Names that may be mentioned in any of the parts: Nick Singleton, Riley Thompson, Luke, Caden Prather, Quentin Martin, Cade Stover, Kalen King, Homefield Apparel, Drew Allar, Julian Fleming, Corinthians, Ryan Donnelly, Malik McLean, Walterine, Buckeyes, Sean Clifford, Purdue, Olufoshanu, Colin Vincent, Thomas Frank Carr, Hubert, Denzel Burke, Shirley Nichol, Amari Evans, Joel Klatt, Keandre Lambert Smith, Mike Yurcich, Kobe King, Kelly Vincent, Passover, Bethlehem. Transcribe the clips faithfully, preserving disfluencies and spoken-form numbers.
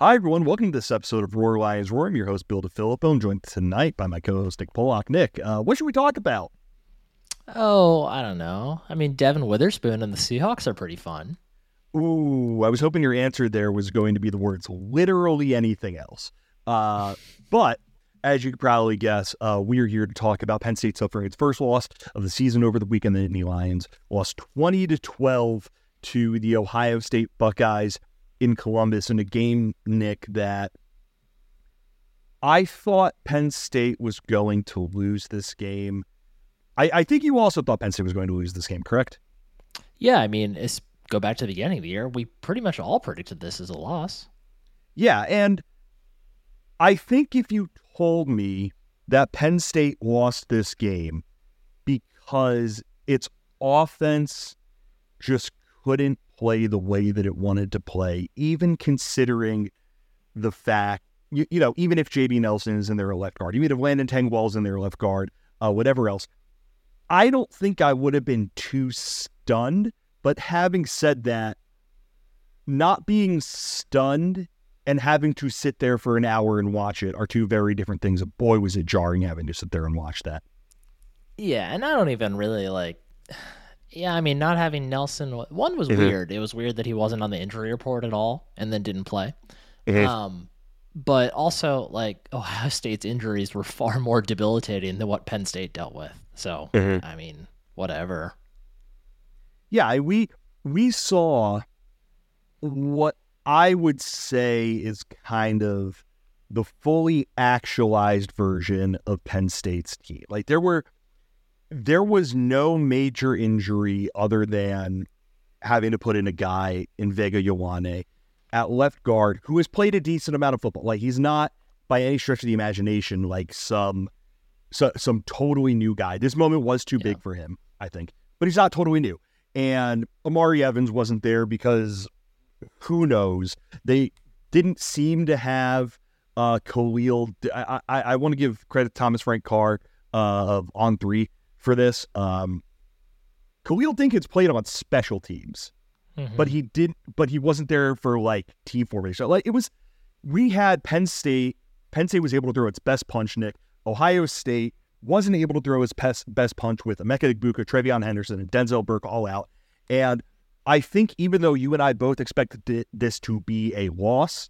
Hi, everyone. Welcome to this episode of Roar Lions Roar. I'm your host, Bill DiFilippo. I'm joined tonight by my co-host, Nick Pollock. Nick, uh, what should we talk about? Oh, I don't know. I mean, Devin Witherspoon and the Seahawks are pretty fun. Ooh, I was hoping your answer there was going to be the words literally anything else. Uh, but as you could probably guess, uh, we are here to talk about Penn State suffering its first loss of the season over the weekend. The Nittany Lions lost twenty to twelve to the Ohio State Buckeyes in Columbus, in a game, Nick, that I thought Penn State was going to lose this game. I, I think you also thought Penn State was going to lose this game, correct? Yeah, I mean, it's, go back to the beginning of the year. We pretty much all predicted this as a loss. Yeah, and I think if you told me that Penn State lost this game because its offense just couldn't play the way that it wanted to play, even considering the fact, you, you know, even if J B Nelson is in their left guard, even if Landon Tangwell is in their left guard, uh, whatever else, I don't think I would have been too stunned. But having said that, not being stunned and having to sit there for an hour and watch it are two very different things. Boy, was it jarring having to sit there and watch that. Yeah, and I don't even really like... Yeah, I mean, not having Nelson... One was mm-hmm. weird. It was weird that he wasn't on the injury report at all and then didn't play. Mm-hmm. Um, but also, like, Ohio State's injuries were far more debilitating than what Penn State dealt with. So, mm-hmm. I mean, whatever. Yeah, we we saw what I would say is kind of the fully actualized version of Penn State's team. Like, there were... There was no major injury other than having to put in a guy in Vega Ioane at left guard who has played a decent amount of football. Like, he's not, by any stretch of the imagination, like some so, some totally new guy. This moment was too yeah. big for him, I think. But he's not totally new. And Amari Evans wasn't there because who knows? They didn't seem to have uh, Khalil. I, I, I want to give credit to Thomas Frank Carr uh, of On Three for this. Um, Khalil Dinkins played on special teams, mm-hmm. but he did. But he wasn't there for like team formation. Like, it was, we had Penn State. Penn State was able to throw its best punch. Nick, Ohio State wasn't able to throw its best best punch with Emeka Egbuka, Trayvon Henderson, and Denzel Burke all out. And I think even though you and I both expected this to be a loss,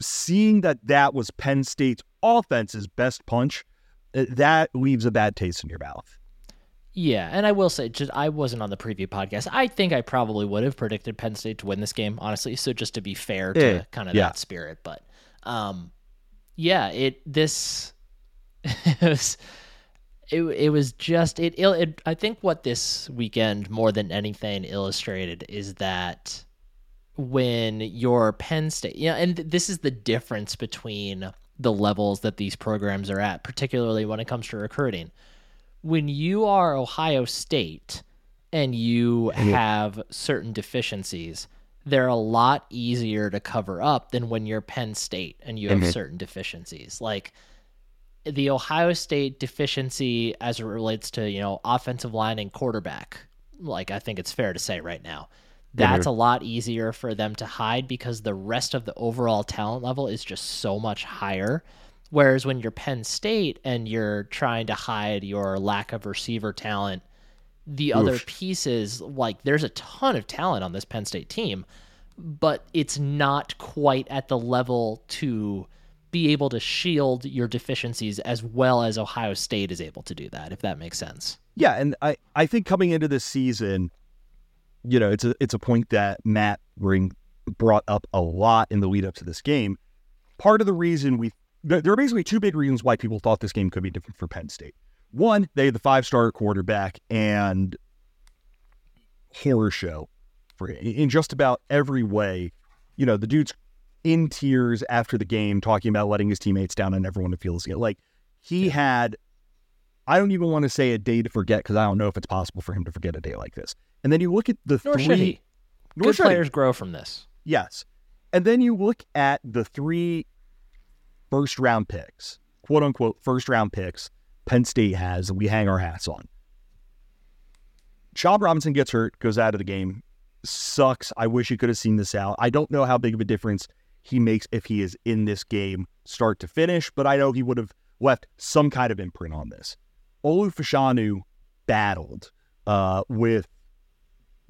seeing that that was Penn State's offense's best punch, that leaves a bad taste in your mouth. Yeah, and I will say, just, I wasn't on the preview podcast. I think I probably would have predicted Penn State to win this game, honestly, so just to be fair to yeah. kind of yeah. that spirit. But, um, yeah, it this it was, it, it was just, it, it. I think what this weekend, more than anything, illustrated is that when you're Penn State, you know, and this is the difference between the levels that these programs are at, particularly when it comes to recruiting. When you are Ohio State and you have certain deficiencies, they're a lot easier to cover up than when you're Penn State and you have mm-hmm. certain deficiencies. Like the Ohio State deficiency as it relates to, you know, offensive line and quarterback, like I think it's fair to say right now, that's a lot easier for them to hide because the rest of the overall talent level is just so much higher. Whereas when you're Penn State and you're trying to hide your lack of receiver talent, the Oof. other pieces, like there's a ton of talent on this Penn State team, but it's not quite at the level to be able to shield your deficiencies as well as Ohio State is able to do that, if that makes sense. Yeah, and I, I think coming into this season, you know, it's a it's a point that Matt Ring brought up a lot in the lead up to this game. Part of the reason we there, there are basically two big reasons why people thought this game could be different for Penn State. One, they had the five star quarterback and horror show for him in just about every way. You know, the dude's in tears after the game, talking about letting his teammates down and everyone to feel this game. Like he yeah. had, I don't even want to say a day to forget because I don't know if it's possible for him to forget a day like this. And then you look at the Nor three... Should he. Nor Good should players he. grow from this. Yes. And then you look at the three first-round picks, quote-unquote first-round picks Penn State has that we hang our hats on. Chop Robinson gets hurt, goes out of the game, sucks. I wish you could have seen this out. I don't know how big of a difference he makes if he is in this game start to finish, but I know he would have left some kind of imprint on this. Olufoshanu battled uh, with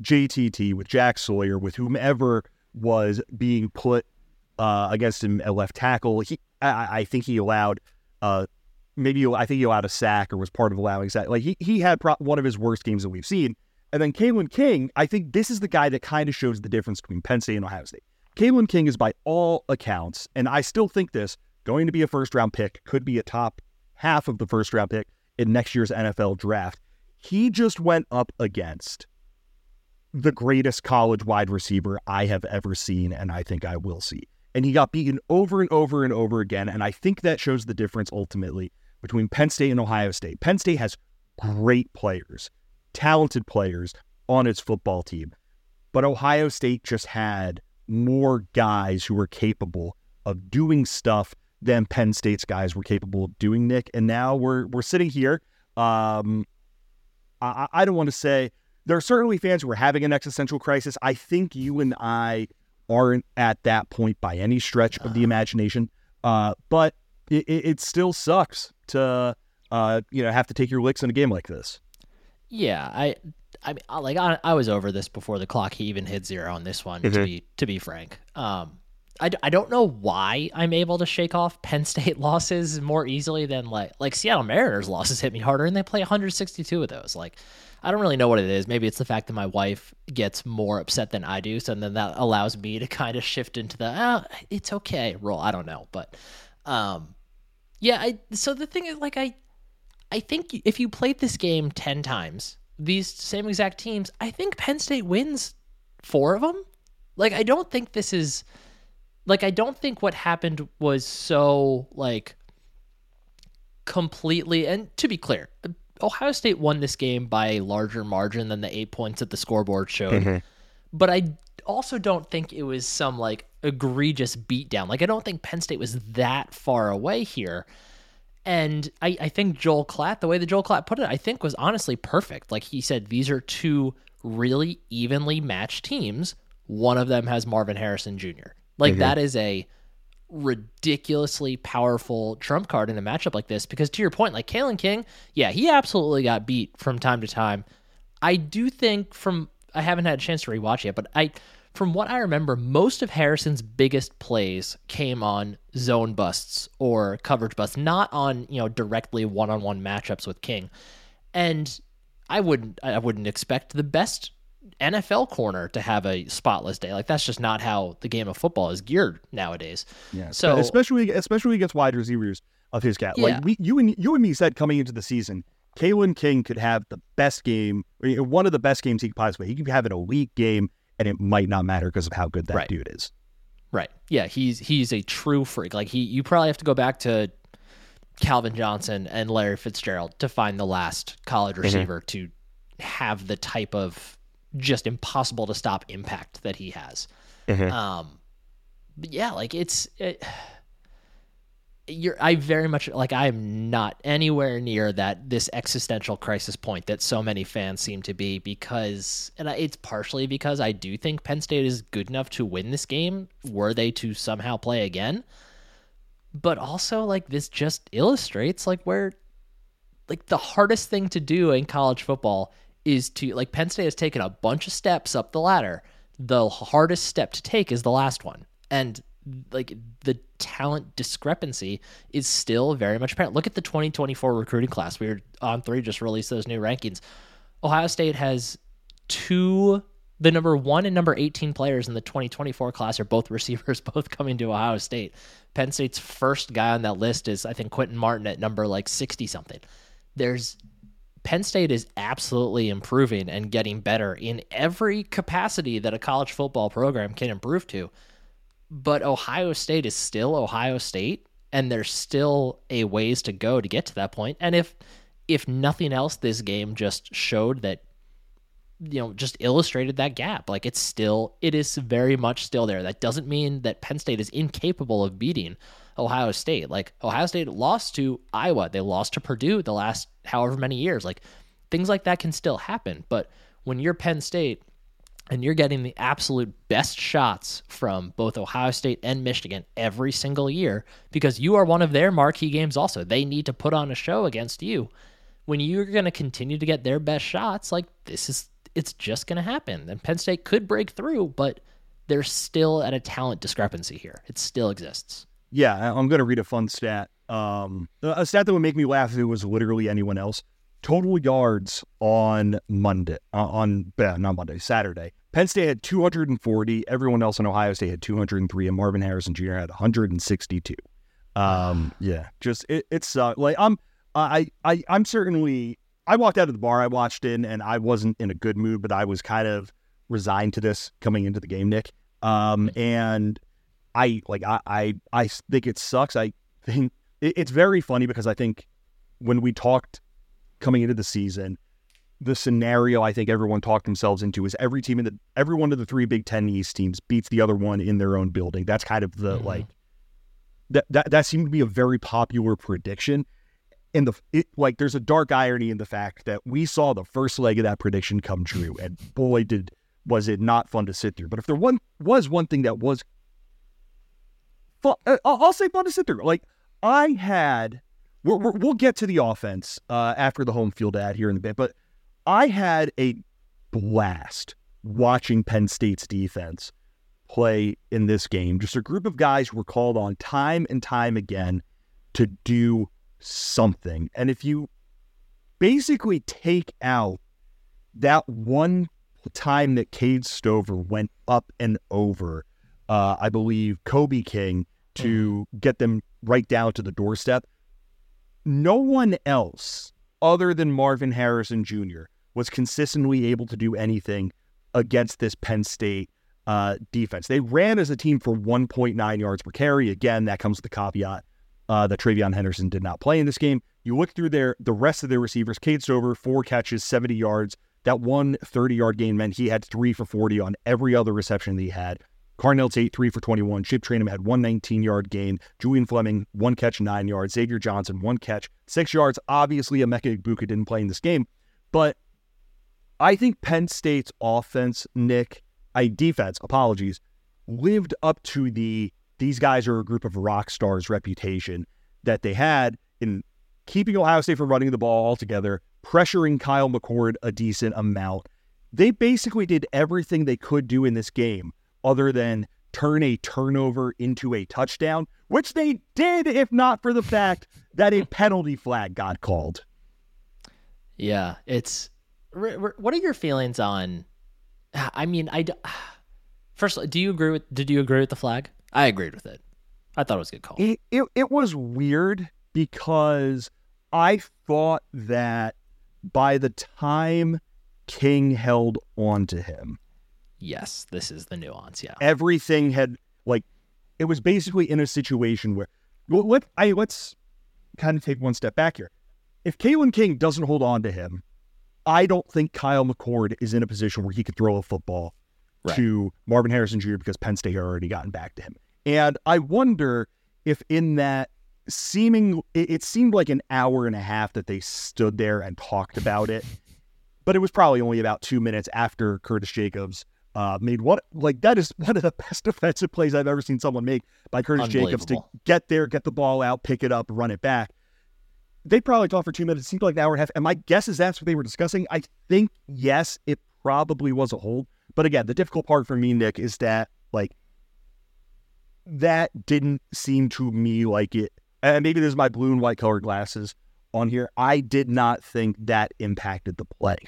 J T T, with Jack Sawyer, with whomever was being put uh, against him at left tackle. He, I, I think he allowed, uh, maybe I think he allowed a sack or was part of allowing sack. Like he he had pro- one of his worst games that we've seen. And then Kalen King, I think this is the guy that kind of shows the difference between Penn State and Ohio State. Kalen King is by all accounts, and I still think this, going to be a first-round pick, could be a top half of the first-round pick in next year's N F L draft. He just went up against the greatest college wide receiver I have ever seen, and I think I will see. And he got beaten over and over and over again, and I think that shows the difference ultimately between Penn State and Ohio State. Penn State has great players, talented players on its football team, but Ohio State just had more guys who were capable of doing stuff than Penn State's guys were capable of doing, Nick. And now we're we're sitting here. Um, I, I don't want to say there are certainly fans who are having an existential crisis. I think you and I aren't at that point by any stretch of the imagination. Uh, but it, it still sucks to uh, you know have to take your licks in a game like this. Yeah, I. I mean, like I, I was over this before the clock even hit zero on this one. Mm-hmm. To be to be frank, um, I, I don't know why I'm able to shake off Penn State losses more easily than like like Seattle Mariners losses hit me harder, and they play one hundred sixty-two of those. Like, I don't really know what it is. Maybe it's the fact that my wife gets more upset than I do, so then that allows me to kind of shift into the oh, it's okay role. I don't know, but um, yeah. I so the thing is, like I I think if you played this game ten times, these same exact teams, I think Penn State wins four of them. Like, I don't think this is, like, I don't think what happened was so, like, completely, and to be clear, Ohio State won this game by a larger margin than the eight points that the scoreboard showed. Mm-hmm. But I also don't think it was some, like, egregious beatdown. Like, I don't think Penn State was that far away here. And I, I think Joel Klatt, the way that Joel Klatt put it, I think was honestly perfect. Like he said, these are two really evenly matched teams. One of them has Marvin Harrison Junior Like mm-hmm. that is a ridiculously powerful trump card in a matchup like this. Because to your point, like Kalen King, yeah, he absolutely got beat from time to time. I do think from, I haven't had a chance to rewatch yet, but I, from what I remember, most of Harrison's biggest plays came on zone busts or coverage busts, not on, you know, directly one-on-one matchups with King. And I wouldn't I wouldn't expect the best N F L corner to have a spotless day. Like that's just not how the game of football is geared nowadays. Yeah. So especially especially against wide receivers of his cat. Yeah. Like we you and you and me said coming into the season, Kalen King could have the best game, one of the best games he could possibly. He could have an elite game. And it might not matter because of how good that right. dude is. Right. Yeah, he's he's a true freak. Like he, you probably have to go back to Calvin Johnson and Larry Fitzgerald to find the last college receiver mm-hmm. to have the type of just impossible to stop impact that he has. Mm-hmm. Um, but yeah, like it's it, you're. I very much like I am not anywhere near that this existential crisis point that so many fans seem to be because, and it's partially because I do think Penn State is good enough to win this game were they to somehow play again. But also, like this just illustrates like where, like the hardest thing to do in college football is to like Penn State has taken a bunch of steps up the ladder. The hardest step to take is the last one, and. Like the talent discrepancy is still very much apparent. Look at the twenty twenty-four recruiting class. We were on three, just released those new rankings. Ohio State has two, the number one and number eighteen players in the twenty twenty-four class are both receivers, both coming to Ohio State. Penn State's first guy on that list is, I think, Quentin Martin at number like sixty something. There's Penn State is absolutely improving and getting better in every capacity that a college football program can improve to. But Ohio State is still Ohio State, and there's still a ways to go to get to that point. And if if nothing else, this game just showed that, you know, just illustrated that gap. Like it's still, it is very much still there. That doesn't mean that Penn State is incapable of beating Ohio State. Like Ohio State lost to Iowa. They lost to Purdue the last however many years. Like things like that can still happen. But when you're Penn State and you're getting the absolute best shots from both Ohio State and Michigan every single year because you are one of their marquee games also. They need to put on a show against you. When you're going to continue to get their best shots, like this is, it's just going to happen. And Penn State could break through, but they're still at a talent discrepancy here. It still exists. Yeah, I'm going to read a fun stat. Um, a stat that would make me laugh if it was literally anyone else. Total yards on Monday, uh, on not Monday, Saturday. Penn State had two hundred forty. Everyone else in Ohio State had two hundred three, and Marvin Harrison Junior had one hundred sixty-two. Um, yeah, just it, it sucked. Like I'm, I, I, I'm certainly. I walked out of the bar I watched in, and I wasn't in a good mood, but I was kind of resigned to this coming into the game, Nick. Um, and I like I, I, I think it sucks. I think it, it's very funny because I think when we talked coming into the season, the scenario I think everyone talked themselves into is every team in the every one of the three Big Ten East teams beats the other one in their own building. That's kind of the mm-hmm. like that, that that seemed to be a very popular prediction. And the it, like there's a dark irony in the fact that we saw the first leg of that prediction come true, and boy did was it not fun to sit through. But if there one was one thing that was fun, I'll say fun to sit through. Like I had. We're, we're, we'll get to the offense uh, after the home field ad here in a bit, but I had a blast watching Penn State's defense play in this game. Just a group of guys were called on time and time again to do something. And if you basically take out that one time that Cade Stover went up and over, uh, I believe, Kobe King to mm. get them right down to the doorstep, no one else other than Marvin Harrison Junior was consistently able to do anything against this Penn State uh, defense. They ran as a team for one point nine yards per carry. Again, that comes with the caveat uh, that Trayvon Henderson did not play in this game. You look through their the rest of their receivers, Cade Stover, four catches, seventy yards. That one thirty-yard gain meant he had three for forty on every other reception that he had. Carnell Tate, three for twenty-one. Chip Trainum had one nineteen-yard gain. Julian Fleming, one catch, nine yards. Xavier Johnson, one catch, six yards. Obviously, Emeka Egbuka didn't play in this game. But I think Penn State's offense, Nick, I defense, apologies, lived up to the these guys are a group of rock stars reputation that they had in keeping Ohio State from running the ball altogether, pressuring Kyle McCord a decent amount. They basically did everything they could do in this game other than turn a turnover into a touchdown, which they did, if not for the fact that a penalty flag got called. Yeah, it's... What are your feelings on... I mean, I... First, do you agree with, did you agree with the flag? I agreed with it. I thought it was a good call. It, it, it was weird because I thought that by the time King held on to him... Yes, this is the nuance, yeah. Everything had, like, it was basically in a situation where, well, let, I, let's kind of take one step back here. If Kalen King doesn't hold on to him, I don't think Kyle McCord is in a position where he could throw a football right to Marvin Harrison Junior because Penn State had already gotten back to him. And I wonder if in that seeming, it, it seemed like an hour and a half that they stood there and talked about it, but it was probably only about two minutes after Curtis Jacobs Uh, made what like that is one of the best defensive plays I've ever seen someone make by Curtis Jacobs to get there, get the ball out, pick it up, run it back. They probably talked for two minutes. It seemed like an hour and a half. And my guess is that's what they were discussing. I think, yes, it probably was a hold. But again, the difficult part for me, Nick, is that like that didn't seem to me like it. And maybe there's my blue and white colored glasses on here. I did not think that impacted the play.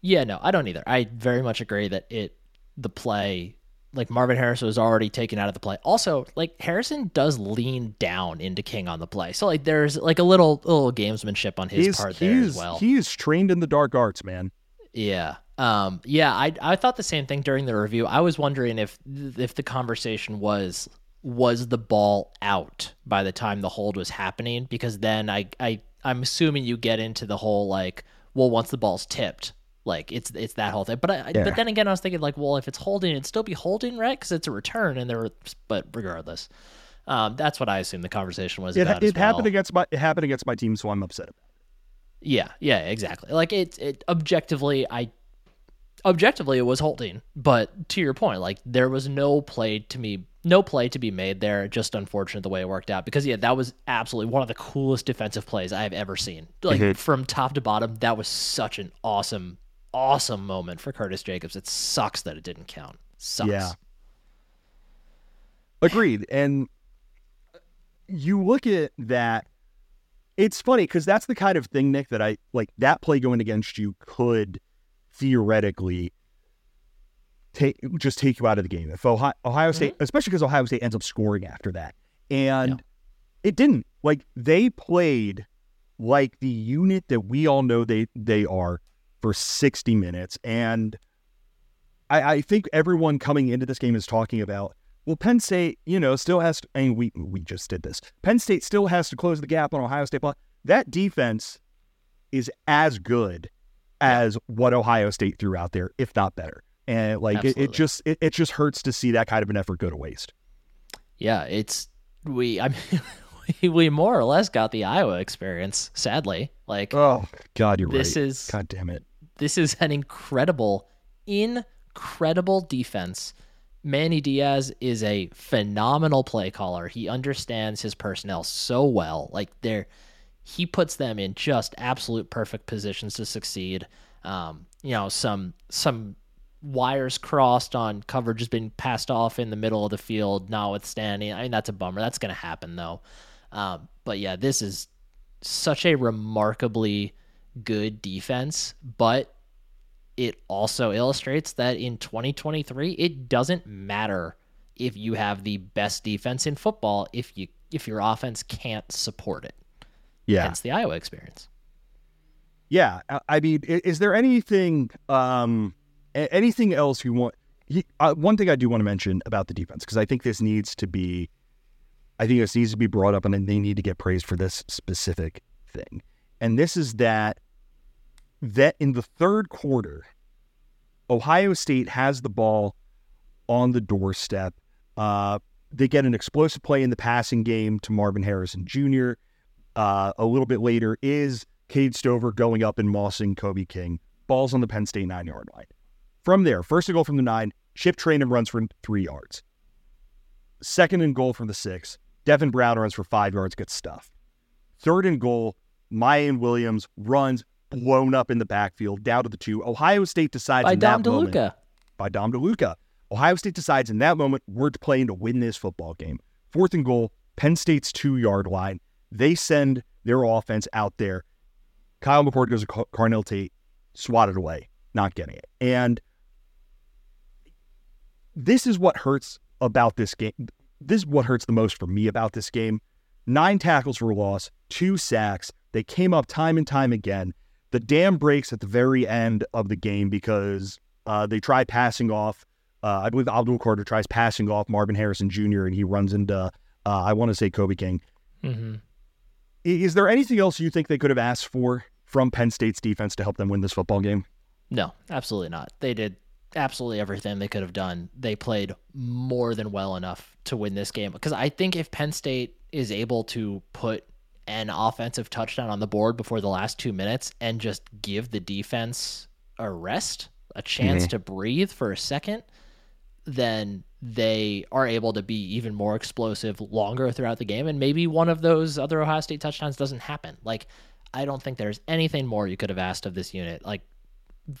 Yeah, no, I don't either. I very much agree that it the play, like Marvin Harrison was already taken out of the play. Also, like Harrison does lean down into King on the play. So like there's like a little little gamesmanship on his he's, part there as well. He is trained in the dark arts, man. Yeah. Um yeah, I I thought the same thing during the review. I was wondering if if the conversation was was the ball out by the time the hold was happening, because then I I I'm assuming you get into the whole like, well, once the ball's tipped, like it's it's that whole thing, but I, yeah. but then again, I was thinking like, well, if it's holding, it'd still be holding, right? Because it's a return, and there. Were, but regardless, um, that's what I assume the conversation was. It, about it as happened well. against my it happened against my team, so I'm upset about it. Yeah, yeah, exactly. Like it, it objectively, I objectively it was holding, but to your point, like there was no play to me, no play to be made there. Just unfortunate the way it worked out, because yeah, that was absolutely one of the coolest defensive plays I have ever seen. Like mm-hmm. from top to bottom, that was such an awesome, awesome moment for Curtis Jacobs. It sucks that it didn't count. Sucks. Yeah. Agreed. And you look at that. It's funny because that's the kind of thing, Nick, that I like that play going against you could theoretically take just take you out of the game. If Ohio, Ohio State, mm-hmm. especially because Ohio State ends up scoring after that. And yeah. it didn't. Like they played like the unit that we all know they, they are for sixty minutes. And I, I think everyone coming into this game is talking about, well, Penn State, you know, still has to, I mean, we, we just did this. Penn State still has to close the gap on Ohio State. That defense is as good as what Ohio State threw out there, if not better. And like, it, it just, it, it just hurts to see that kind of an effort go to waste. Yeah. It's, we, I mean, we, we more or less got the Iowa experience, sadly. Like, oh, God, you're this right. This is, God damn it. This is an incredible, incredible defense. Manny Diaz is a phenomenal play caller. He understands his personnel so well. Like they're, he puts them in just absolute perfect positions to succeed. Um, you know, some some wires crossed on coverage has been passed off in the middle of the field, notwithstanding. I mean, that's a bummer. That's going to happen though. Um, but yeah, this is such a remarkably good defense, but it also illustrates that in twenty twenty-three, it doesn't matter if you have the best defense in football if you if your offense can't support it. Yeah, hence the Iowa experience. Yeah, I mean, is there anything um, anything else you want? Uh, one thing I do want to mention about the defense, because I think this needs to be, I think this needs to be brought up, and they need to get praised for this specific thing, and this is that. That in the third quarter, Ohio State has the ball on the doorstep. Uh, they get an explosive play in the passing game to Marvin Harrison Junior Uh, a little bit later is Cade Stover going up and mossing Kobe King. Ball's on the Penn State nine-yard line. From there, first and goal from the nine, Chip Traynor runs for three yards. Second and goal from the six, Devin Brown runs for five yards, gets stuffed. Third and goal, Mayan Williams runs, blown up in the backfield, down to the two. Ohio State decides by in Dom that DeLuca. moment. By Dom DeLuca. Ohio State decides in that moment, we're playing to win this football game. Fourth and goal, Penn State's two-yard line. They send their offense out there. Kyle McCord goes to Car- Carnell Tate, swatted away, not getting it. And this is what hurts about this game. This is what hurts the most for me about this game. Nine tackles for a loss, two sacks. They came up time and time again. The dam breaks at the very end of the game because uh, they try passing off. Uh, I believe Abdul Carter tries passing off Marvin Harrison Junior and he runs into, uh, I want to say, Kobe King. Mm-hmm. Is there anything else you think they could have asked for from Penn State's defense to help them win this football game? No, absolutely not. They did absolutely everything they could have done. They played more than well enough to win this game, because I think if Penn State is able to put an offensive touchdown on the board before the last two minutes and just give the defense a rest, a chance mm-hmm. to breathe for a second, then they are able to be even more explosive longer throughout the game. And maybe one of those other Ohio State touchdowns doesn't happen. Like, I don't think there's anything more you could have asked of this unit. Like,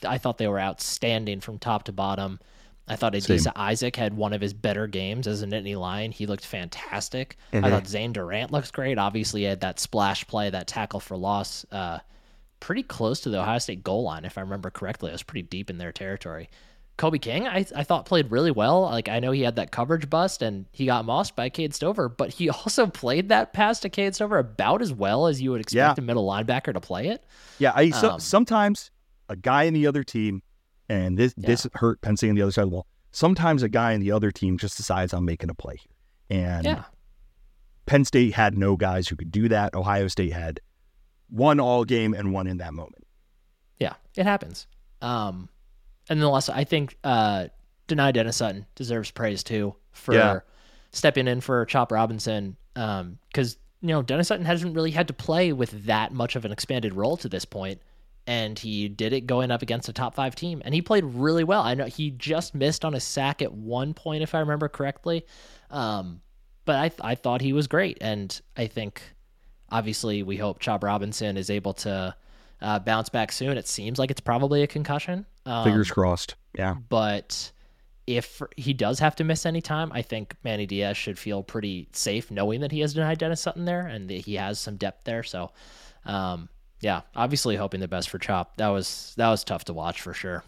I thought they were outstanding from top to bottom. I thought Adisa Isaac had one of his better games as a Nittany Lion. He looked fantastic. Mm-hmm. I thought Zane Durant looks great. Obviously, he had that splash play, that tackle for loss, uh, pretty close to the Ohio State goal line, if I remember correctly. It was pretty deep in their territory. Kobe King, I, I thought, played really well. Like, I know he had that coverage bust, and he got mossed by Cade Stover, but he also played that pass to Cade Stover about as well as you would expect yeah. a middle linebacker to play it. Yeah, I, so, um, sometimes a guy in the other team, And this, yeah. this hurt Penn State on the other side of the ball. Sometimes a guy in the other team just decides I'm making a play here. And yeah. Penn State had no guys who could do that. Ohio State had one all game and one in that moment. Yeah, it happens. Um, and then also, I think uh, Denai Dennis Sutton deserves praise too for yeah. stepping in for Chop Robinson, because um, you know Dennis Sutton hasn't really had to play with that much of an expanded role to this point. and he did it going up against a top five team, and he played really well. I know he just missed on a sack at one point, if I remember correctly. Um, but I, th- I thought he was great. And I think obviously we hope Chop Robinson is able to uh, bounce back soon. It seems like it's probably a concussion. Um, Fingers crossed. Yeah. But if he does have to miss any time, I think Manny Diaz should feel pretty safe knowing that he has denied Dennis Sutton there and that he has some depth there. So, um, yeah, obviously hoping the best for Chop. That was that was tough to watch for sure.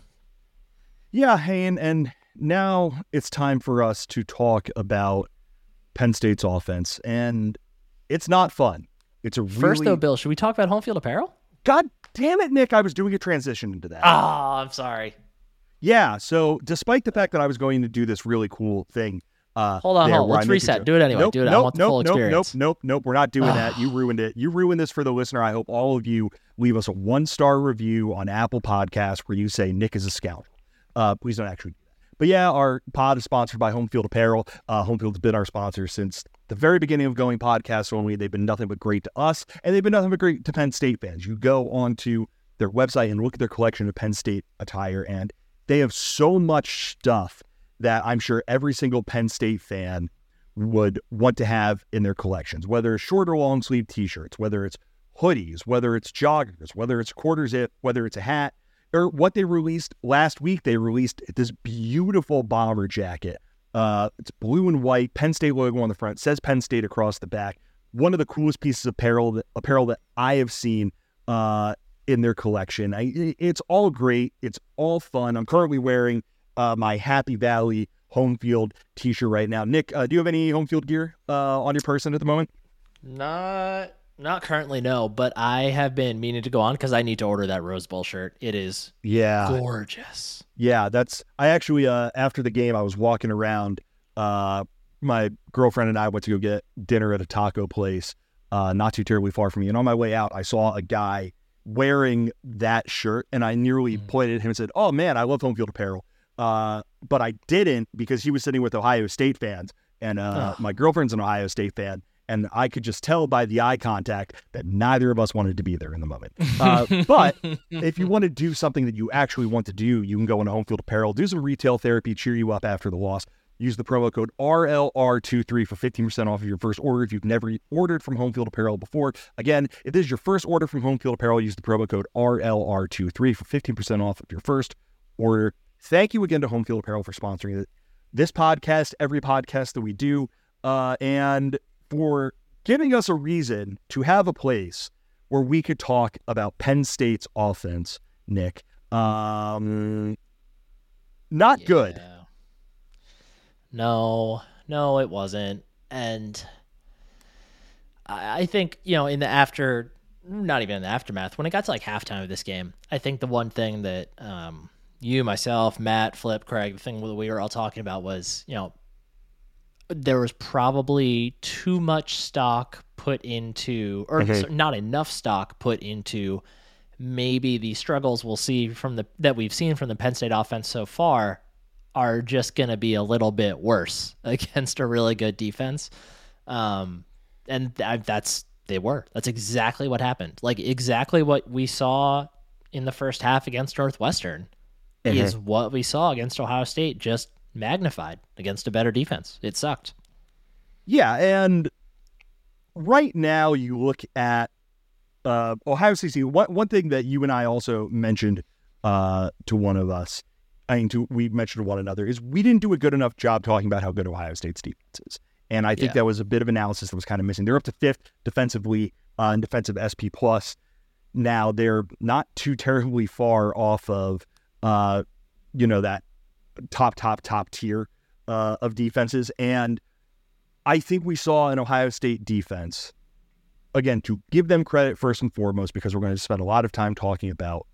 Yeah, hey, and, and now it's time for us to talk about Penn State's offense, and it's not fun. It's a really... First, though, Bill, should we talk about Homefield Apparel? God damn it, Nick, I was doing a transition into that. Oh, I'm sorry. Yeah, so despite the fact that I was going to do this really cool thing... Uh, hold on, hold on. Let's reset. Do it anyway. Nope, do it. Nope, I want the nope, full nope, experience. Nope, nope, nope. We're not doing that. You ruined it. You ruined this for the listener. I hope all of you leave us a one-star review on Apple Podcasts where you say Nick is a scoundrel. Uh, please don't actually do that. But yeah, our pod is sponsored by Homefield Apparel. Uh, Homefield's been our sponsor since the very beginning of going podcasts only. They've been nothing but great to us, and they've been nothing but great to Penn State fans. You go on to their website and look at their collection of Penn State attire, and they have so much stuff that I'm sure every single Penn State fan would want to have in their collections, whether it's short or long sleeve t-shirts, whether it's hoodies, whether it's joggers, whether it's quarter zip, whether it's a hat, or what they released last week. They released this beautiful bomber jacket. Uh, it's blue and white, Penn State logo on the front, says Penn State across the back. One of the coolest pieces of apparel that, apparel that I have seen uh, in their collection. I, it's all great. It's all fun. I'm currently wearing Uh, my Happy Valley Homefield t-shirt right now. Nick, uh, do you have any Homefield gear uh, on your person at the moment? Not not currently, no, but I have been meaning to go on because I need to order that Rose Bowl shirt. It is yeah. gorgeous. Yeah, that's I actually, uh, after the game, I was walking around. Uh, my girlfriend and I went to go get dinner at a taco place uh, not too terribly far from me. And on my way out, I saw a guy wearing that shirt, and I nearly mm. pointed at him and said, oh, man, I love Homefield Apparel. Uh, but I didn't because he was sitting with Ohio State fans, and uh, oh. my girlfriend's an Ohio State fan, and I could just tell by the eye contact that neither of us wanted to be there in the moment. Uh, but if you want to do something that you actually want to do, you can go into Homefield Apparel, do some retail therapy, cheer you up after the loss. Use the promo code R L R twenty-three for fifteen percent off of your first order if you've never ordered from Homefield Apparel before. Again, if this is your first order from Homefield Apparel, use the promo code R L R twenty-three for fifteen percent off of your first order. Thank you again to Homefield Apparel for sponsoring this podcast, every podcast that we do, uh, and for giving us a reason to have a place where we could talk about Penn State's offense, Nick. Um, not yeah. good. No, no, it wasn't. And I think, you know, in the after, not even in the aftermath, when it got to like halftime of this game, I think the one thing that... Um, You, myself, Matt, Flip, Craig, the thing that we were all talking about was, you know, there was probably too much stock put into, or mm-hmm. not enough stock put into maybe the struggles we'll see from the, that we've seen from the Penn State offense so far are just going to be a little bit worse against a really good defense. Um, and th- that's, they were, that's exactly what happened. Like exactly what we saw in the first half against Northwestern. Mm-hmm. is what we saw against Ohio State, just magnified against a better defense. It sucked. Yeah, and right now you look at uh, Ohio State. One, one thing that you and I also mentioned uh, to one of us, I mean, to, we mentioned to one another, is we didn't do a good enough job talking about how good Ohio State's defense is. And I think yeah. that was a bit of analysis that was kind of missing. They're up to fifth defensively uh, in defensive S P plus. Now they're not too terribly far off of Uh, you know, that top, top, top tier uh, of defenses. And I think we saw an Ohio State defense, again, to give them credit first and foremost, because we're going to spend a lot of time talking about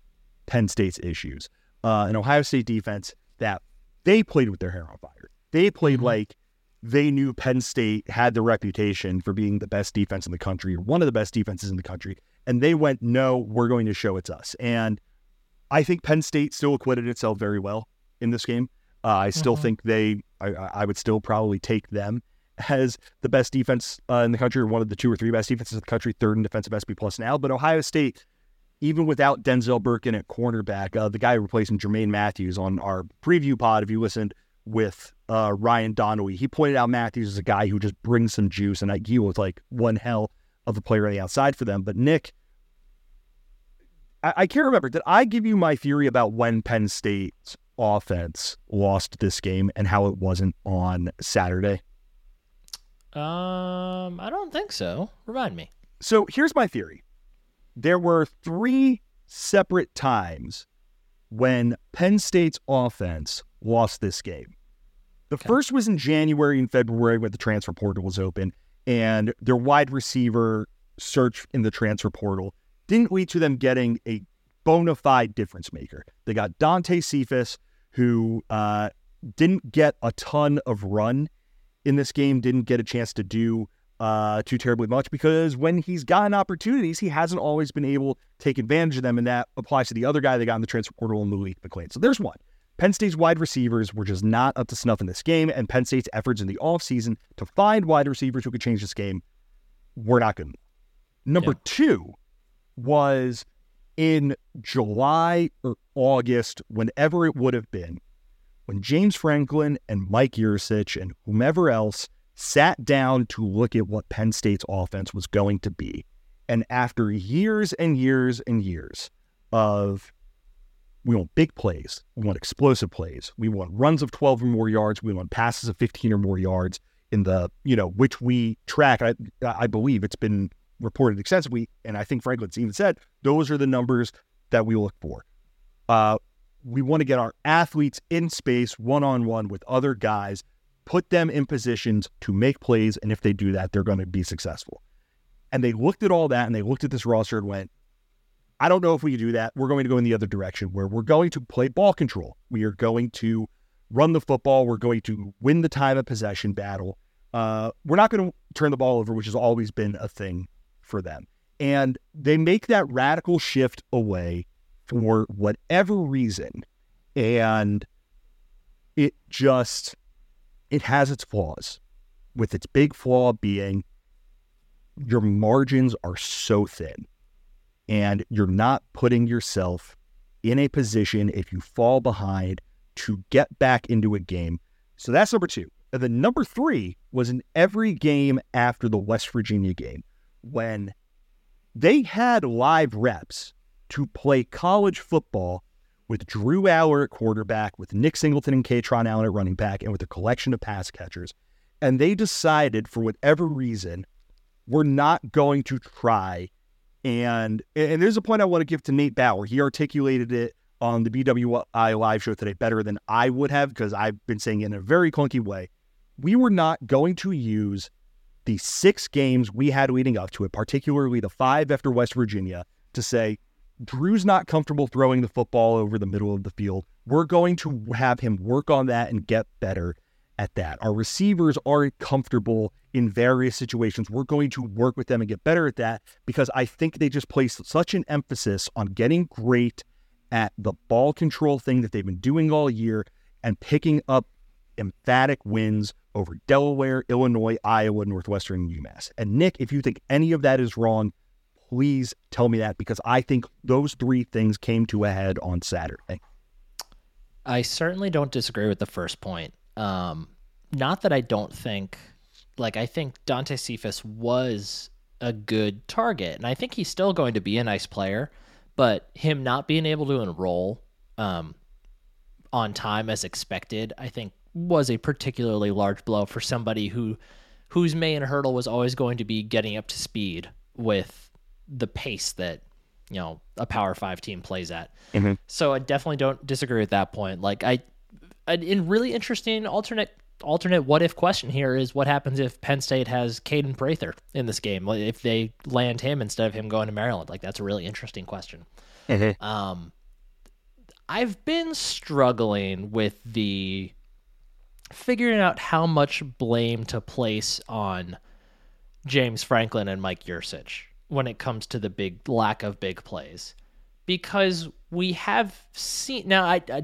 Penn State's issues. Uh, an Ohio State defense that they played with their hair on fire. They played mm-hmm. like they knew Penn State had the reputation for being the best defense in the country, or one of the best defenses in the country. And they went, no, we're going to show it's us. And I think Penn State still acquitted itself very well in this game. Uh, I still mm-hmm. think they, I, I would still probably take them as the best defense uh, in the country, or one of the two or three best defenses in the country, third in defensive S P plus now. But Ohio State even without Denzel Burke in at cornerback, uh, the guy replacing Jermaine Matthews on our preview pod, if you listened, with uh, Ryan Donnelly, he pointed out Matthews is a guy who just brings some juice, and he was like one hell of a player on the outside for them. But Nick, I, I can't remember, did I give you my theory about when Penn State's offense lost this game and how it wasn't on Saturday? Um, I don't think so. Remind me. So here's my theory. There were three separate times when Penn State's offense lost this game. The okay. first was in January and February when the transfer portal was open, and their wide receiver search in the transfer portal didn't lead to them getting a bona fide difference maker. They got Dante Cephas, who uh, didn't get a ton of run in this game, didn't get a chance to do uh, too terribly much, because when he's gotten opportunities, he hasn't always been able to take advantage of them, and that applies to the other guy they got in the transfer portal, Malik McLean. So there's one. Penn State's wide receivers were just not up to snuff in this game, and Penn State's efforts in the offseason to find wide receivers who could change this game were not good enough. Number yeah. two was in July or August, whenever it would have been, when James Franklin and Mike Yurcich and whomever else sat down to look at what Penn State's offense was going to be. And after years and years and years of, we want big plays, we want explosive plays, we want runs of twelve or more yards, we want passes of fifteen or more yards in the, you know, which we track. I, I believe it's been reported extensively, and I think Franklin's even said, those are the numbers that we look for. Uh, we want to get our athletes in space one-on-one with other guys, put them in positions to make plays, and if they do that, they're going to be successful. And they looked at all that, and they looked at this roster and went, I don't know if we can do that. We're going to go in the other direction where we're going to play ball control. We are going to run the football. We're going to win the time of possession battle. Uh, we're not going to turn the ball over, which has always been a thing for them. And they make that radical shift away for whatever reason. And it just, it has its flaws, with its big flaw being your margins are so thin. And you're not putting yourself in a position, if you fall behind, to get back into a game. So that's number two. And then number three was in every game after the West Virginia game, when they had live reps to play college football with Drew Allar at quarterback, with Nick Singleton and Katron Allen at running back, and with a collection of pass catchers. And they decided, for whatever reason, we're not going to try. And and there's a point I want to give to Nate Bauer. He articulated it on the B W I live show today better than I would have, because I've been saying it in a very clunky way. We were not going to use the six games we had leading up to it, particularly the five after West Virginia, to say, Drew's not comfortable throwing the football over the middle of the field. We're going to have him work on that and get better at that. Our receivers aren't comfortable in various situations. We're going to work with them and get better at that, because I think they just placed such an emphasis on getting great at the ball control thing that they've been doing all year and picking up emphatic wins over Delaware, Illinois, Iowa, Northwestern, and UMass. And Nick, if you think any of that is wrong, please tell me that, because I think those three things came to a head on Saturday. I certainly don't disagree with the first point. Um, not that I don't think, like, I think Dante Cephas was a good target, and I think he's still going to be a nice player, but him not being able to enroll um, on time as expected, I think was a particularly large blow for somebody who, whose main hurdle was always going to be getting up to speed with the pace that, you know, a Power Five team plays at. Mm-hmm. So I definitely don't disagree with that point. Like, I, An really interesting alternate alternate what if question here is, what happens if Penn State has Caden Prather in this game? If they land him instead of him going to Maryland, like, that's a really interesting question. Mm-hmm. Um, I've been struggling with the figuring out how much blame to place on James Franklin and Mike Yurcich when it comes to the big lack of big plays, because we have seen now. I. I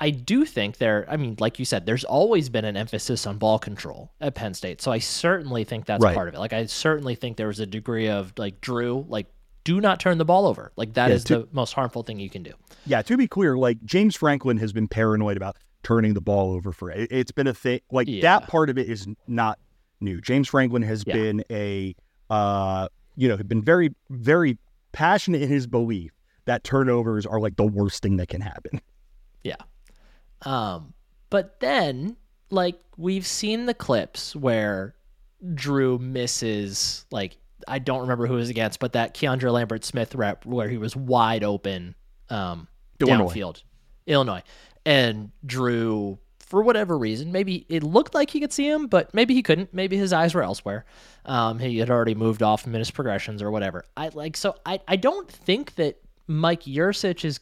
I do think there, I mean, like you said, there's always been an emphasis on ball control at Penn State. So I certainly think that's right. Part of it. Like, I certainly think there was a degree of, like, Drew, like, do not turn the ball over. Like, that yeah, is to, the most harmful thing you can do. Yeah, to be clear, like, James Franklin has been paranoid about turning the ball over for it. It's been a thing. Like, yeah. that part of it is not new. James Franklin has yeah. been a, uh, you know, been very, very passionate in his belief that turnovers are, like, the worst thing that can happen. Yeah. Um, but then, like, we've seen the clips where Drew misses, like, I don't remember who it was against, but that Keandre Lambert Smith rep where he was wide open um, downfield. Illinois. And Drew, for whatever reason, maybe it looked like he could see him, but maybe he couldn't. Maybe his eyes were elsewhere. Um, he had already moved off minutes progressions or whatever. I like so I, I don't think that Mike Yurcich is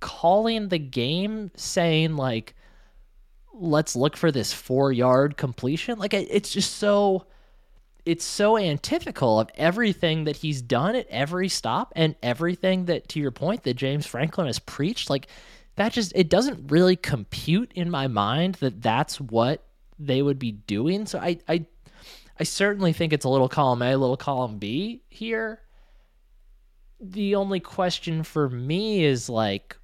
calling the game saying, like, let's look for this four-yard completion. Like, it's just so... It's so antithetical of everything that he's done at every stop and everything that, to your point, that James Franklin has preached. Like, that just, it doesn't really compute in my mind that that's what they would be doing. So I, I, I certainly think it's a little column A, a little column B here. The only question for me is, like,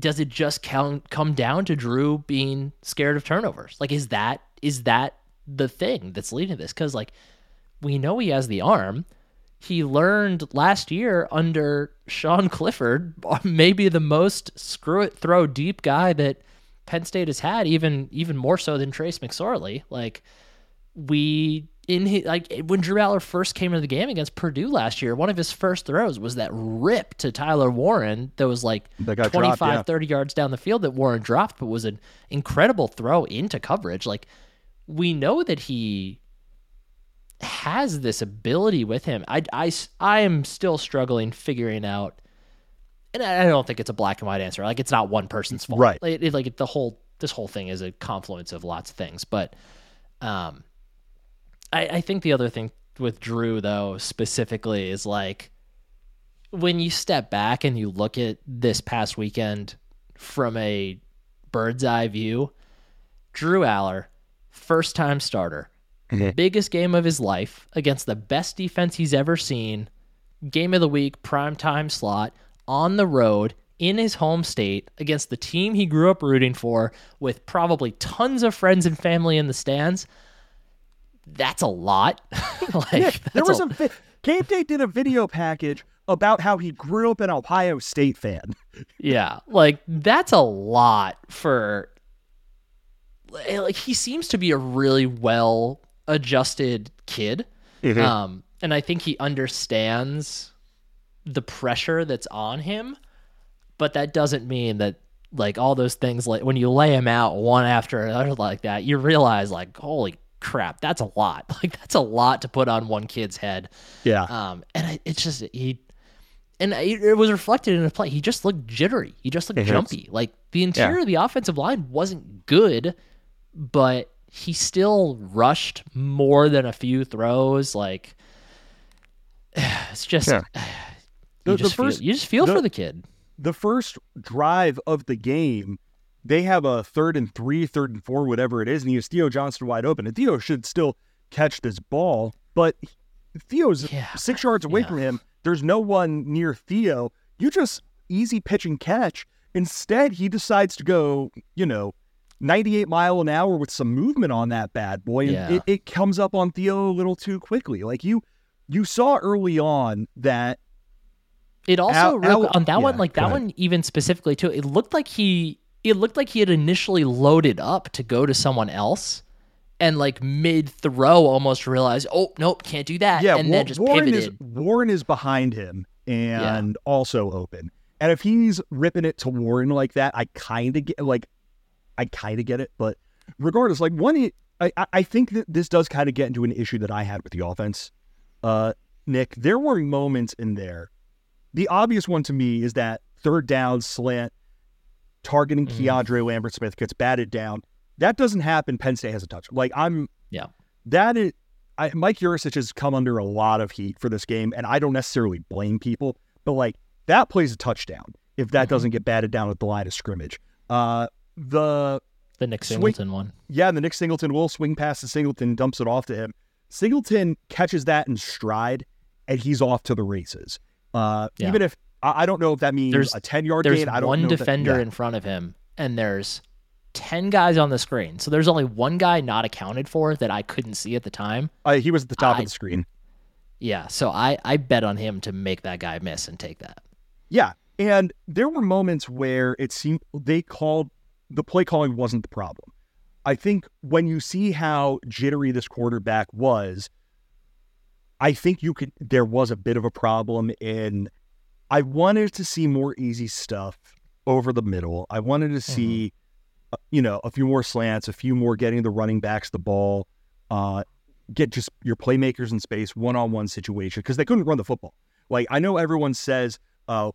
does it just count, come down to Drew being scared of turnovers? Like, is that, is that, the thing that's leading this? Because, like, we know he has the arm. He learned last year under Sean Clifford, maybe the most screw it, throw deep guy that Penn State has had, even even more so than Trace McSorley. Like, we in his, like when Drew Allar first came into the game against Purdue last year, one of his first throws was that rip to Tyler Warren that was like that twenty-five, dropped, yeah. thirty yards down the field that Warren dropped, but was an incredible throw into coverage. Like, we know that he has this ability with him. I, I, I am still struggling figuring out, and I don't think it's a black and white answer. Like, it's not one person's fault. Right. Like, it, like the whole, this whole thing is a confluence of lots of things. But um, I, I think the other thing with Drew, though, specifically is, like, when you step back and you look at this past weekend from a bird's eye view, Drew Allar, first-time starter, mm-hmm. biggest game of his life against the best defense he's ever seen, game of the week, primetime slot, on the road, in his home state, against the team he grew up rooting for, with probably tons of friends and family in the stands. That's a lot. Like, Nick, that's there was a... a Cade Tate did a video package about how he grew up an Ohio State fan. Yeah, like, that's a lot for... Like, he seems to be a really well-adjusted kid, mm-hmm. um, and I think he understands the pressure that's on him. But that doesn't mean that, like, all those things, like when you lay him out one after another like that, you realize, like, holy crap, that's a lot. Like, that's a lot to put on one kid's head. Yeah. Um, and I, it's just he, and it was reflected in the play. He just looked jittery. He just looked it jumpy. Hurts. Like, the interior yeah. of the offensive line wasn't good, but he still rushed more than a few throws. Like, it's just, yeah. you, the, just the first, feel, you just feel the, for the kid. The first drive of the game, they have a third and three, third and four, whatever it is, and he has Theo Johnson wide open. And Theo should still catch this ball, but Theo's yeah. six yards away yeah. from him. There's no one near Theo. You just easy pitch and catch. Instead, he decides to go, you know, ninety-eight mile an hour with some movement on that bad boy, and yeah. it, it comes up on Theo a little too quickly. Like, you you saw early on that it also Al, Al, on that yeah, one, like that one even specifically too, it looked like he it looked like he had initially loaded up to go to someone else, and, like, mid throw almost realized, oh nope, can't do that. Yeah, and War, then just Warren pivoted. Is, Warren is behind him and yeah. also open, and if he's ripping it to Warren like that, I kind of get like. I kind of get it, but regardless, like one, I, I think that this does kind of get into an issue that I had with the offense. Uh, Nick, there were moments in there. The obvious one to me is that third down slant targeting mm. Keandre Lambert Smith gets batted down. That doesn't happen. Penn State has a touch. Like I'm, yeah, that is. I, Mike Yurcich has come under a lot of heat for this game, and I don't necessarily blame people, but like that plays a touchdown if that mm-hmm. doesn't get batted down at the line of scrimmage. Uh, The the Nick Singleton swing, one. Yeah, the Nick Singleton will swing past to Singleton, dumps it off to him. Singleton catches that in stride and he's off to the races. Uh, yeah. Even if, I don't know if that means there's a ten-yard gain. I don't know. There's one defender that, yeah. in front of him, and there's ten guys on the screen. So there's only one guy not accounted for that I couldn't see at the time. Uh, he was at the top I, of the screen. Yeah, so I, I bet on him to make that guy miss and take that. Yeah, and there were moments where it seemed they called, the play calling wasn't the problem. I think when you see how jittery this quarterback was, I think you could, there was a bit of a problem in, I wanted to see more easy stuff over the middle. I wanted to see, mm-hmm. uh, you know, a few more slants, a few more getting the running backs the ball, uh, get just your playmakers in space, one-on-one situation, because they couldn't run the football. Like, I know everyone says, uh,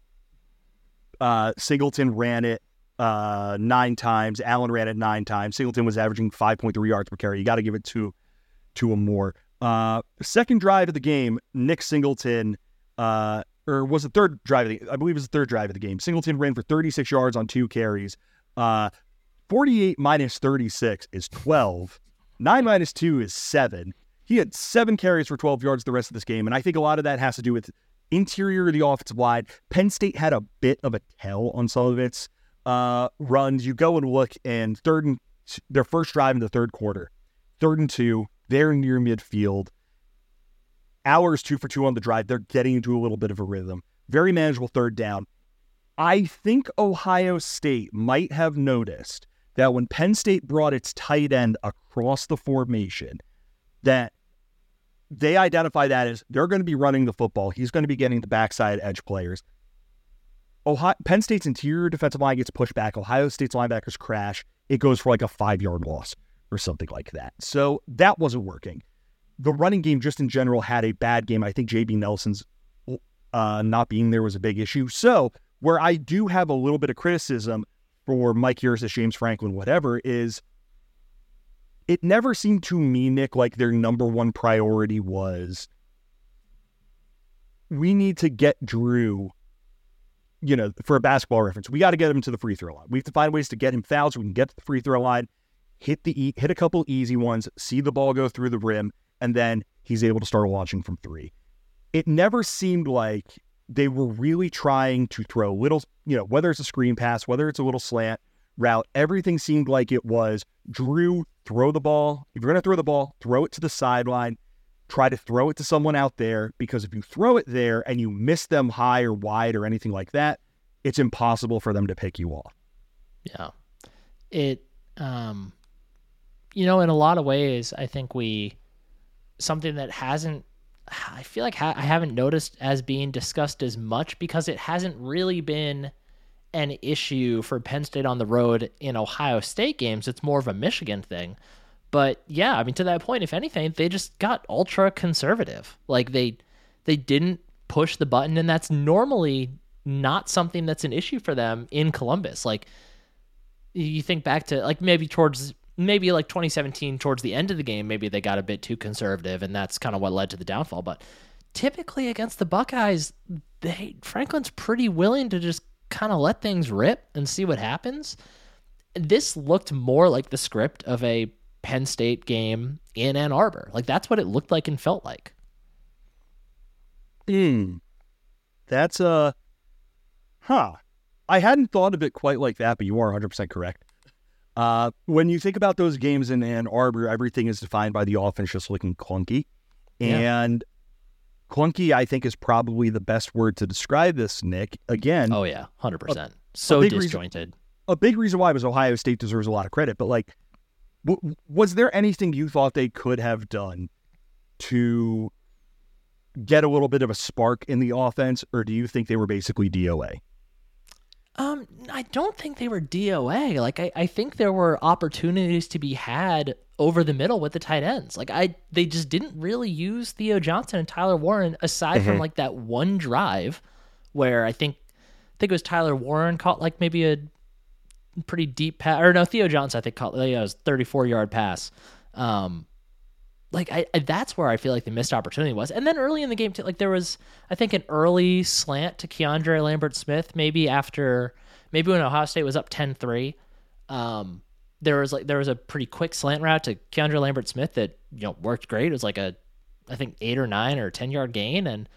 uh, Singleton ran it uh, nine times, Allen ran it nine times, Singleton was averaging five point three yards per carry. You got to give it to, to him more. Uh, second drive of the game, Nick Singleton, uh, or was the third drive of the, I believe it was the third drive of the game. Singleton ran for thirty-six yards on two carries. Uh, forty-eight minus thirty-six is twelve. Nine minus two is seven. He had seven carries for twelve yards the rest of this game, and I think a lot of that has to do with interior of the offensive line. Penn State had a bit of a tell on some of its uh, runs. You go and look, and third and t- their first drive in the third quarter, third and two. They're near midfield. Hours two for two on the drive. They're getting into a little bit of a rhythm. Very manageable third down. I think Ohio State might have noticed that when Penn State brought its tight end across the formation, that they identify that as they're going to be running the football. He's going to be getting the backside edge players. Ohio- Penn State's interior defensive line gets pushed back. Ohio State's linebackers crash. It goes for like a five-yard loss or something like that. So that wasn't working. The running game just in general had a bad game. I think J B Nelson's uh, not being there was a big issue. So where I do have a little bit of criticism for Mike Yurcich, James Franklin, whatever, is it never seemed to me, Nick, like their number one priority was we need to get Drew, you know, for a basketball reference, we got to get him to the free throw line. We have to find ways to get him fouled so we can get to the free throw line. Hit the hit a couple easy ones, see the ball go through the rim, and then he's able to start launching from three. It never seemed like they were really trying to throw little, you know, whether it's a screen pass, whether it's a little slant route, everything seemed like it was, Drew, throw the ball. If you're going to throw the ball, throw it to the sideline. Try to throw it to someone out there, because if you throw it there and you miss them high or wide or anything like that, it's impossible for them to pick you off. Yeah. It... um. You know, in a lot of ways, I think we, something that hasn't, I feel like ha- I haven't noticed as being discussed as much, because it hasn't really been an issue for Penn State on the road in Ohio State games. It's more of a Michigan thing. But yeah, I mean, to that point, if anything, they just got ultra conservative. Like they, they didn't push the button, and that's normally not something that's an issue for them in Columbus. Like you think back to like maybe towards Maybe like twenty seventeen, towards the end of the game, maybe they got a bit too conservative, and that's kind of what led to the downfall. But typically against the Buckeyes, they, Franklin's pretty willing to just kind of let things rip and see what happens. This looked more like the script of a Penn State game in Ann Arbor. Like that's what it looked like and felt like. Hmm. That's a... Huh. I hadn't thought of it quite like that, but you are one hundred percent correct. Uh, when you think about those games in Ann Arbor, everything is defined by the offense just looking clunky. Yeah. And clunky, I think, is probably the best word to describe this, Nick. Again. Oh, yeah, one hundred percent. A, so a disjointed. Reason, a big reason why was Ohio State deserves a lot of credit. But, like, w- was there anything you thought they could have done to get a little bit of a spark in the offense, or do you think they were basically D O A? Um, I don't think they were D O A. Like, I, I think there were opportunities to be had over the middle with the tight ends. Like, I they just didn't really use Theo Johnson and Tyler Warren, aside mm-hmm. from, like, that one drive where I think I think it was Tyler Warren caught, like, maybe a pretty deep pass. Or, no, Theo Johnson, I think, caught like, yeah, it was a thirty-four-yard pass. Um, like, I, I that's where I feel like the missed opportunity was. And then early in the game, too, like, there was, I think, an early slant to Keandre Lambert Smith, maybe after, maybe when Ohio State was up ten three. Um, there was, like, there was a pretty quick slant route to Keandre Lambert Smith that, you know, worked great. It was like a I think, eight or nine or ten-yard gain. And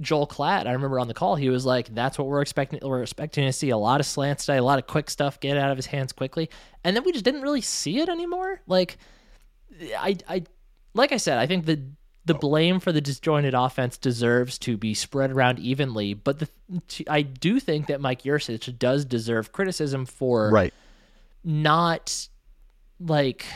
Joel Klatt, I remember on the call, he was like, that's what we're expecting. We're expecting to see a lot of slants today, a lot of quick stuff, get out of his hands quickly. And then we just didn't really see it anymore. Like I, I like I said, I think the the blame for the disjointed offense deserves to be spread around evenly. But the, I do think that Mike Yurcich does deserve criticism for right. not like...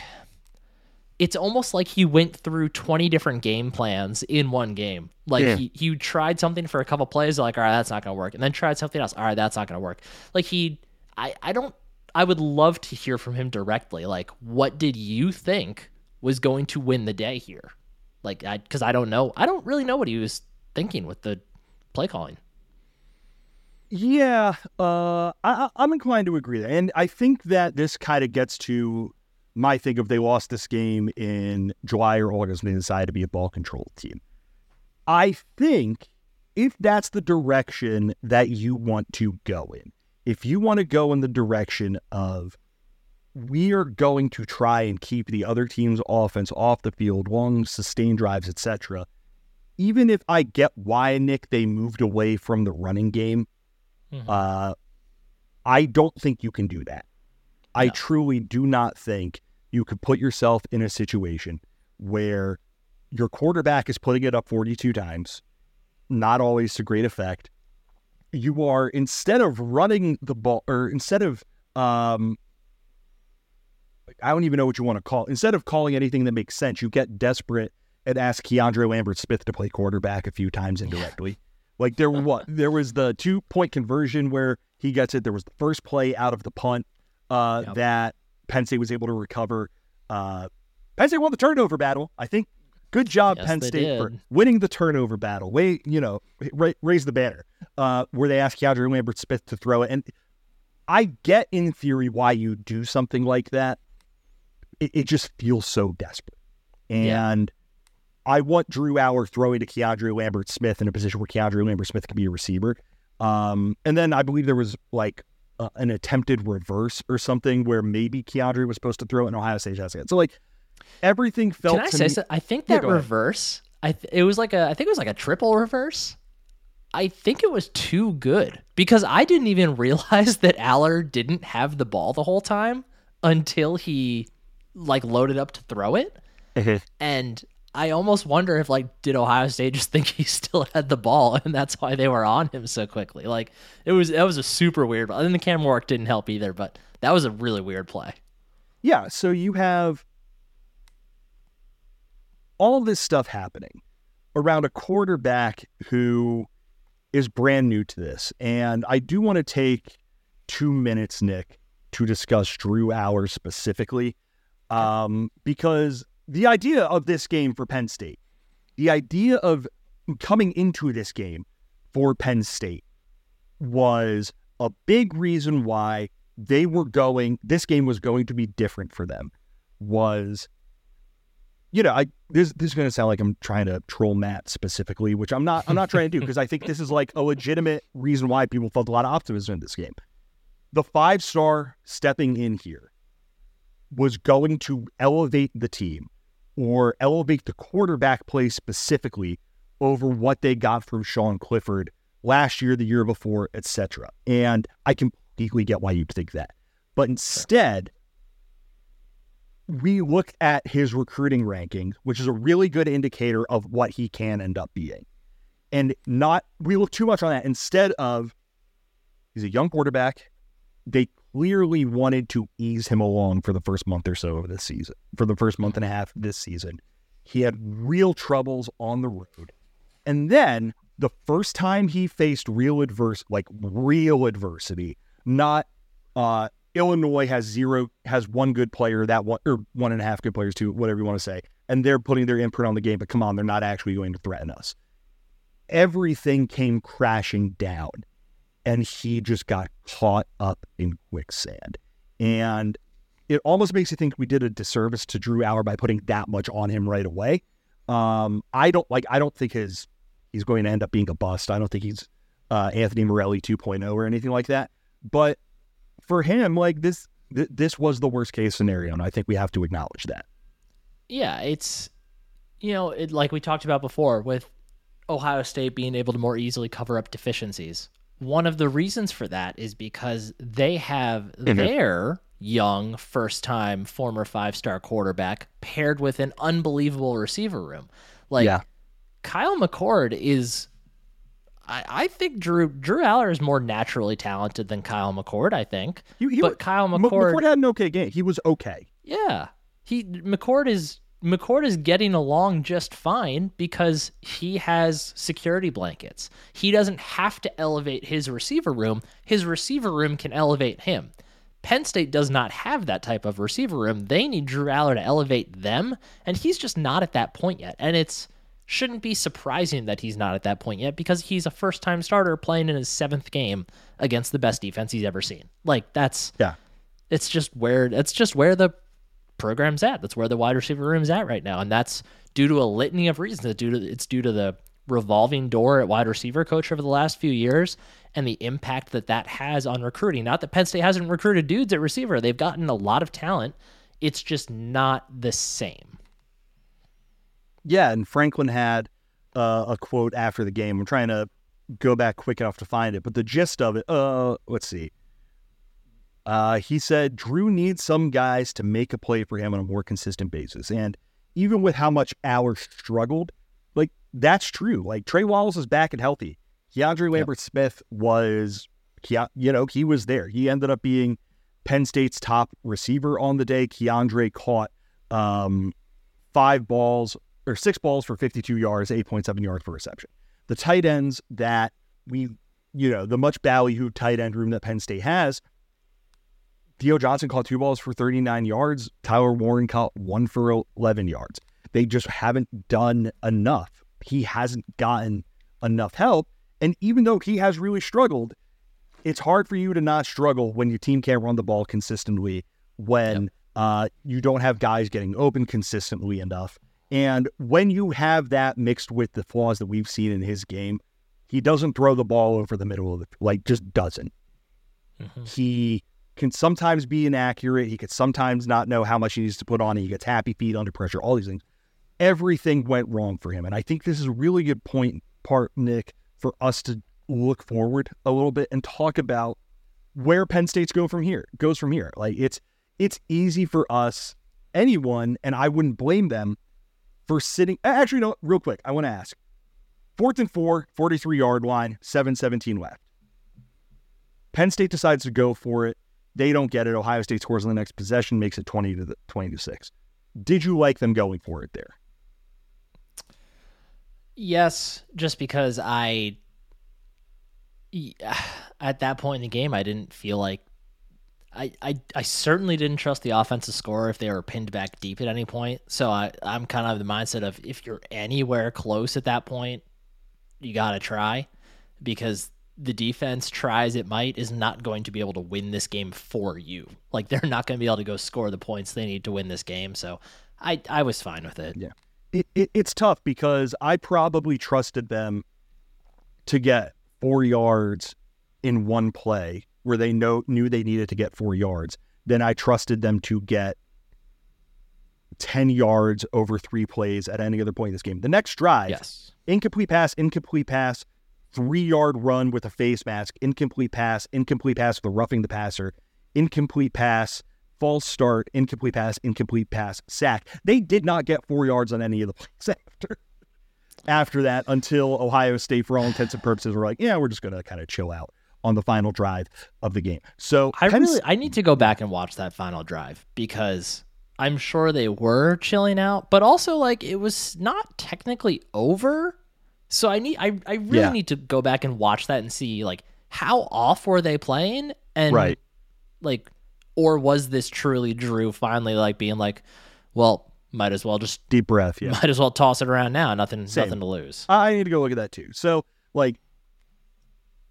It's almost like he went through twenty different game plans in one game. Like yeah. he, he tried something for a couple plays, like, all right, that's not going to work. And then tried something else. All right, that's not going to work. Like he, I, I don't, I would love to hear from him directly. Like, what did you think was going to win the day here? Like, I, cause I don't know. I don't really know what he was thinking with the play calling. Yeah. Uh, I, I'm inclined to agree. And I think that this kind of gets to my thing, if they lost this game in July or August and they decided to be a ball control team. I think if that's the direction that you want to go in, if you want to go in the direction of we are going to try and keep the other team's offense off the field, long sustained drives, et cetera, even if I get why, Nick, they moved away from the running game, mm-hmm. uh, I don't think you can do that. No. I truly do not think you could put yourself in a situation where your quarterback is putting it up forty-two times, not always to great effect. You are, instead of running the ball, or instead of, um, I don't even know what you want to call, instead of calling anything that makes sense, you get desperate and ask Keandre Lambert Smith to play quarterback a few times indirectly. Like there, what, there was the two-point conversion where he gets it. There was the first play out of the punt. Uh, yep. That Penn State was able to recover. Uh, Penn State won the turnover battle. I think good job, yes, Penn State, did. for winning the turnover battle. Way, you know, ra- raise the banner. Uh, where they asked Keandre Lambert Smith to throw it. And I get in theory why you do something like that. It, it just feels so desperate. And yeah. I want Drew Allar throwing to Keandre Lambert Smith in a position where Keandre Lambert Smith can be a receiver. Um, and then I believe there was like Uh, an attempted reverse or something where maybe Keandre was supposed to throw it in Ohio State. So like everything felt. Can I to say me- so? I think that yeah, reverse. I th- it was like a. I think it was like a triple reverse. I think it was too good because I didn't even realize that Allar didn't have the ball the whole time until he like loaded up to throw it. Mm-hmm. And I almost wonder if like did Ohio State just think he still had the ball and that's why they were on him so quickly. Like it was that was a super weird. And the camera work didn't help either, but that was a really weird play. Yeah, so you have all this stuff happening around a quarterback who is brand new to this, and I do want to take two minutes, Nick, to discuss Drew Allar specifically, um, because. The idea of this game for Penn State, the idea of coming into this game for Penn State was a big reason why they were going, this game was going to be different for them was, you know, I, this, this is going to sound like I'm trying to troll Matt specifically, which I'm not, I'm not trying to do because I think this is like a legitimate reason why people felt a lot of optimism in this game. The five-star stepping in here was going to elevate the team. Or elevate the quarterback play specifically over what they got from Sean Clifford last year, the year before, et cetera. And I completely get why you'd think that. But instead, we look at his recruiting ranking, which is a really good indicator of what he can end up being. And not we look too much on that. Instead of, he's a young quarterback, they clearly wanted to ease him along for the first month or so of this season, for the first month and a half this season. He had real troubles on the road. And then the first time he faced real adverse, like real adversity, not uh, Illinois has zero, has one good player, that one, or one and a half good players, two, whatever you want to say. And they're putting their imprint on the game, but come on, they're not actually going to threaten us. Everything came crashing down. And he just got caught up in quicksand. And it almost makes you think we did a disservice to Drew Allar by putting that much on him right away. Um, I don't like. I don't think his he's going to end up being a bust. I don't think he's uh, Anthony Morelli two point oh or anything like that. But for him, like this, th- this was the worst case scenario, and I think we have to acknowledge that. Yeah, it's you know, it, like we talked about before, with Ohio State being able to more easily cover up deficiencies, one of the reasons for that is because they have mm-hmm. their young, first-time, former five-star quarterback paired with an unbelievable receiver room. Like, yeah. Kyle McCord is... I, I think Drew Drew Allar is more naturally talented than Kyle McCord, I think. He, he but was, Kyle McCord... McCord had an okay game. He was okay. Yeah. he McCord is... McCord is getting along just fine because he has security blankets. He doesn't have to elevate his receiver room. His receiver room can elevate him. Penn State does not have that type of receiver room. They need Drew Allar to elevate them, and he's just not at that point yet. And it's shouldn't be surprising that he's not at that point yet because he's a first-time starter playing in his seventh game against the best defense he's ever seen. Like that's yeah. It's just where it's just where the program's at. That's where the wide receiver room is at right now, and that's due to a litany of reasons. It's due to it's due to the revolving door at wide receiver coach over the last few years and the impact that that has on recruiting. Not that Penn State hasn't recruited dudes at receiver. They've gotten a lot of talent. It's just not the same. Yeah, and Franklin had uh, a quote after the game. I'm trying to go back quick enough to find it, but the gist of it, uh, let's see. Uh, he said, Drew needs some guys to make a play for him on a more consistent basis. And even with how much Allar struggled, like, that's true. Like, Trey Wallace is back and healthy. Keandre Lambert Smith was, you know, he was there. He ended up being Penn State's top receiver on the day. Keandre caught um, five balls or six balls for fifty-two yards, eight point seven yards per reception. The tight ends that we, you know, the much ballyhooed tight end room that Penn State has, Theo Johnson caught two balls for thirty-nine yards. Tyler Warren caught one for eleven yards. They just haven't done enough. He hasn't gotten enough help. And even though he has really struggled, it's hard for you to not struggle when your team can't run the ball consistently, when yep. uh, you don't have guys getting open consistently enough. And when you have that mixed with the flaws that we've seen in his game, he doesn't throw the ball over the middle of the, like, just doesn't. Mm-hmm. He can sometimes be inaccurate. He could sometimes not know how much he needs to put on. He gets happy feet under pressure, all these things. Everything went wrong for him. And I think this is a really good point, part, Nick, for us to look forward a little bit and talk about where Penn State's go from here, goes from here. Like, it's it's easy for us, anyone, and I wouldn't blame them for sitting. Actually, no, real quick, I want to ask. Fourth and four, forty-three-yard line, seven seventeen left. Penn State decides to go for it. They don't get it. Ohio State scores on the next possession, makes it twenty to the, twenty to six. Did you like them going for it there? Yes, just because I, at that point in the game, I didn't feel like, I I, I certainly didn't trust the offensive scorer if they were pinned back deep at any point. So I I'm kind of the mindset of if you're anywhere close at that point, you gotta try, because the defense, tries it might, is not going to be able to win this game for you. Like, they're not going to be able to go score the points they need to win this game. So I, I was fine with it. Yeah, it, it it's tough because I probably trusted them to get four yards in one play where they know, knew they needed to get four yards. Then I trusted them to get ten yards over three plays at any other point in this game. The next drive, yes. incomplete pass, incomplete pass, three-yard run with a face mask, incomplete pass, incomplete pass with a roughing the passer, incomplete pass, false start, incomplete pass, incomplete pass, sack. They did not get four yards on any of the plays after after that until Ohio State, for all intents and purposes, were like, yeah, we're just going to kind of chill out on the final drive of the game. So I Penn really, I need to go back and watch that final drive because I'm sure they were chilling out, but also, like, it was not technically over. So I need, I, I really yeah. need to go back and watch that and see, like, how off were they playing, and right. like, or was this truly Drew finally, like, being like, well, might as well just deep breath, yeah, might as well toss it around now, nothing, Same. nothing to lose. I need to go look at that too. So, like,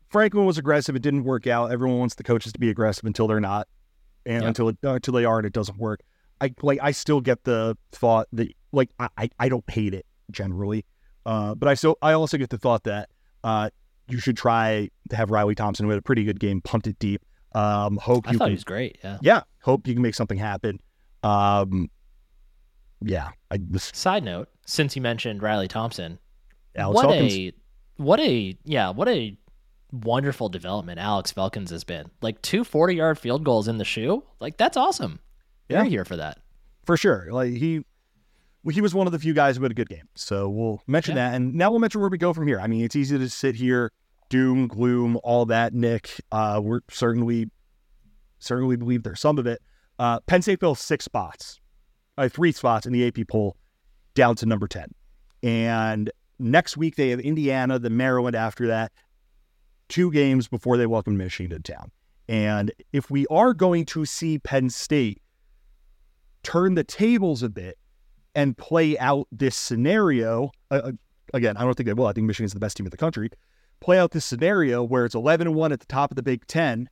Franklin was aggressive, it didn't work out. Everyone wants the coaches to be aggressive until they're not, and yep. until it, until they are, and it doesn't work. I like, I still get the thought that, like, I, I, I don't hate it generally. Uh, but I so I also get the thought that uh, you should try to have Riley Thompson, who had a pretty good game, punt it deep. Um, hope I you thought can, he was great. Yeah, yeah. Hope you can make something happen. Um, yeah. I was... Side note, since you mentioned Riley Thompson, Alex what Hawkins. a what a yeah what a wonderful development Alex Velkins has been. Like two forty-yard field goals in the shoe, like that's awesome. Yeah. You're here for that for sure. Like he. He was one of the few guys who had a good game. So we'll mention yeah. that. And now we'll mention where we go from here. I mean, it's easy to sit here, doom, gloom, all that, Nick. Uh, we're certainly, certainly believe there's some of it. Uh, Penn State fell six spots, uh, three spots in the A P poll, down to number ten. And next week they have Indiana, then Maryland after that, two games before they welcome Michigan to town. And if we are going to see Penn State turn the tables a bit, and play out this scenario, uh, again, I don't think they will. I think Michigan's the best team in the country. Play out this scenario where it's eleven and one at the top of the Big Ten.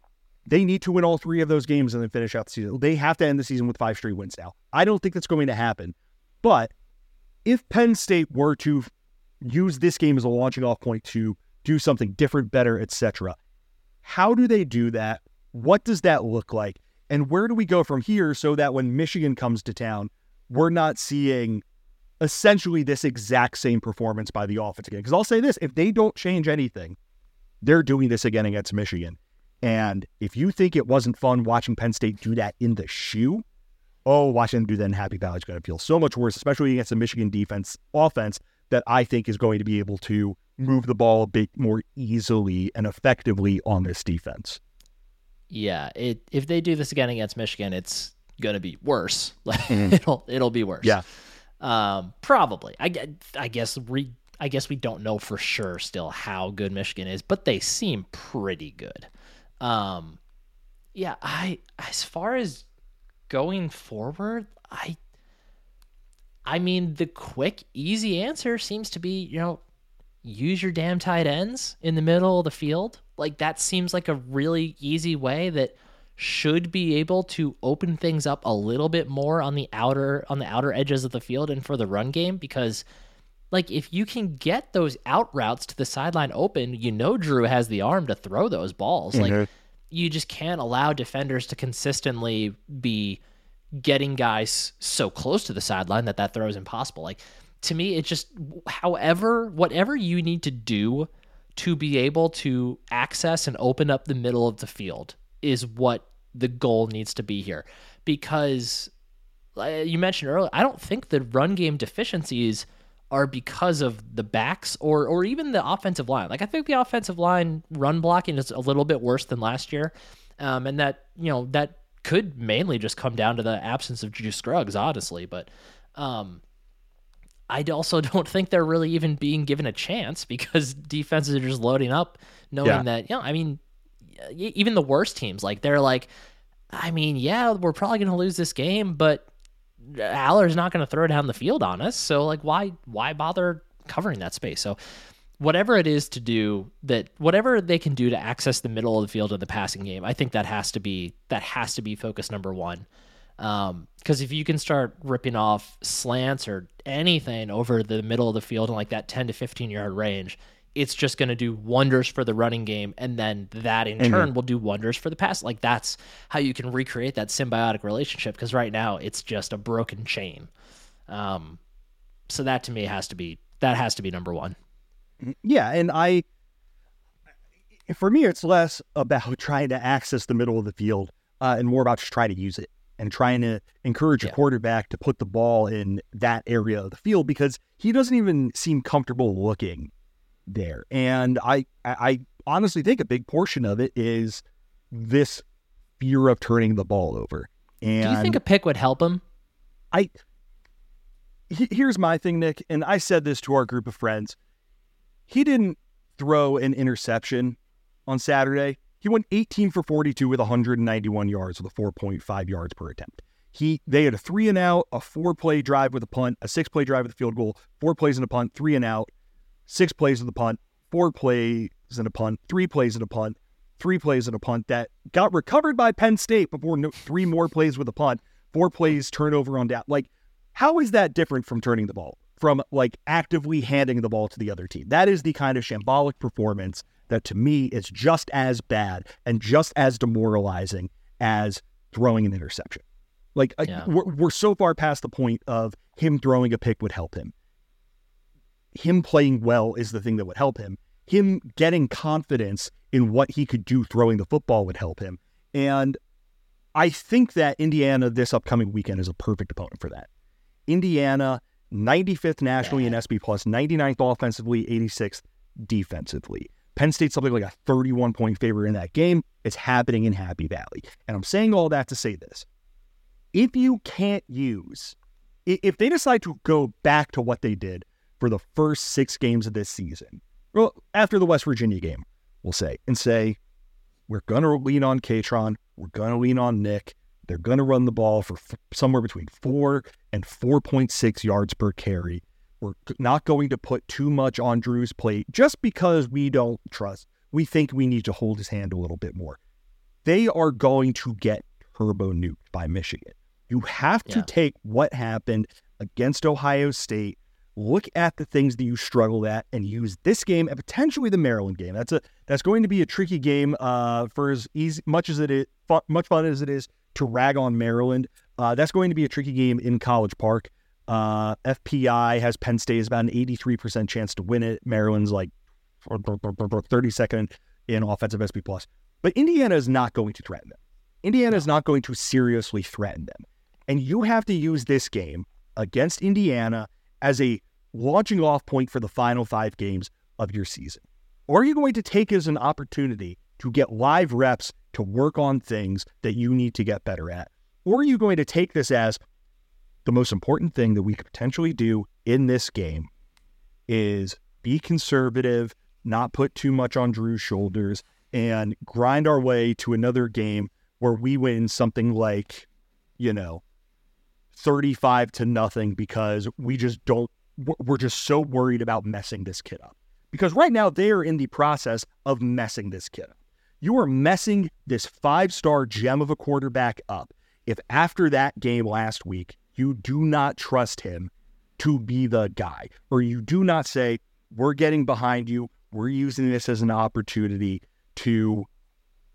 They need to win all three of those games and then finish out the season. They have to end the season with five straight wins now. I don't think that's going to happen. But if Penn State were to use this game as a launching off point to do something different, better, et cetera, how do they do that? What does that look like? And where do we go from here so that when Michigan comes to town, we're not seeing essentially this exact same performance by the offense again? Because I'll say this, if they don't change anything, they're doing this again against Michigan. And if you think it wasn't fun watching Penn State do that in the shoe, oh, watching them do that in Happy Valley is going to feel so much worse, especially against a Michigan defense offense that I think is going to be able to move the ball a bit more easily and effectively on this defense. Yeah, it, if they do this again against Michigan, it's going to be worse. Like mm-hmm. it'll it'll be worse. Yeah, um, probably. I I guess we I guess we don't know for sure still how good Michigan is, but they seem pretty good. Um, yeah. I as far as going forward, I I mean the quick easy answer seems to be you know use your damn tight ends in the middle of the field. Like that seems like a really easy way that should be able to open things up a little bit more on the outer on the outer edges of the field and for the run game, because like if you can get those out routes to the sideline open, you know Drew has the arm to throw those balls. Mm-hmm. Like you just can't allow defenders to consistently be getting guys so close to the sideline that that throw is impossible. Like to me, it's just however whatever you need to do to be able to access and open up the middle of the field is what the goal needs to be here, because uh, you mentioned earlier, I don't think the run game deficiencies are because of the backs or or even the offensive line. Like I think the offensive line run blocking is a little bit worse than last year, um, and that you know that could mainly just come down to the absence of Juju Scruggs, honestly. But um, I also don't think they're really even being given a chance because defenses are just loading up, knowing yeah. that you know I mean. Even the worst teams, like they're like, I mean, yeah, we're probably going to lose this game, but Allar's not going to throw down the field on us. So like, why, why bother covering that space? So whatever it is to do that, whatever they can do to access the middle of the field in the passing game, I think that has to be, that has to be focus number one. Um, cause if you can start ripping off slants or anything over the middle of the field in like that ten to fifteen yard range, it's just going to do wonders for the running game, and then that in turn mm-hmm. will do wonders for the pass. Like that's how you can recreate that symbiotic relationship, because right now it's just a broken chain. Um, so that to me has to be that has to be number one. Yeah, and I for me it's less about trying to access the middle of the field uh, and more about just trying to use it and trying to encourage yeah. a quarterback to put the ball in that area of the field, because he doesn't even seem comfortable looking there. And I, I honestly think a big portion of it is this fear of turning the ball over. And do you think a pick would help him? I, he, here's my thing, Nick, and I said this to our group of friends. He didn't throw an interception on Saturday. He went eighteen for forty-two with one hundred ninety-one yards with a four point five yards per attempt. He, they had a three and out, a four play drive with a punt, a six play drive with a field goal, four plays and a punt, three and out, six plays in the punt, four plays in a punt, three plays in a punt, three plays in a punt that got recovered by Penn State before no, three more plays with a punt, four plays turnover on down. Like, how is that different from turning the ball, from like actively handing the ball to the other team? That is the kind of shambolic performance that to me is just as bad and just as demoralizing as throwing an interception. Like yeah. I, we're, we're so far past the point of him throwing a pick would help him. Him playing well is the thing that would help him. Him getting confidence in what he could do throwing the football would help him. And I think that Indiana this upcoming weekend is a perfect opponent for that. Indiana, ninety-fifth nationally yeah. in S B plus, ninety-ninth offensively, eighty-sixth defensively. Penn State's something like a thirty-one point favorite in that game. It's happening in Happy Valley. And I'm saying all that to say this. If you can't use, if they decide to go back to what they did for the first six games of this season, well, after the West Virginia game, we'll say, and say, we're going to lean on Katron, we're going to lean on Nick, they're going to run the ball for f- somewhere between four and four point six yards per carry. We're not going to put too much on Drew's plate just because we don't trust. We think we need to hold his hand a little bit more. They are going to get turbo nuked by Michigan. You have to yeah. take what happened against Ohio State, look at the things that you struggled at, and use this game and potentially the Maryland game. That's a that's going to be a tricky game uh, for as easy, much as it is fun, much fun as it is to rag on Maryland. Uh, that's going to be a tricky game in College Park. Uh, F P I has Penn State is about an eighty-three percent chance to win it. Maryland's like thirty-second in offensive S B plus. But Indiana is not going to threaten them. Indiana is not going to seriously threaten them. And you have to use this game against Indiana as a launching off point for the final five games of your season. Or are you going to take it as an opportunity to get live reps to work on things that you need to get better at? Or are you going to take this as the most important thing that we could potentially do in this game is be conservative, not put too much on Drew's shoulders, and grind our way to another game where we win something like, you know, thirty-five to nothing because we just don't, we're just so worried about messing this kid up. Because right now they are in the process of messing this kid up. You are messing this five-star gem of a quarterback up if after that game last week, you do not trust him to be the guy, or you do not say, we're getting behind you. We're using this as an opportunity to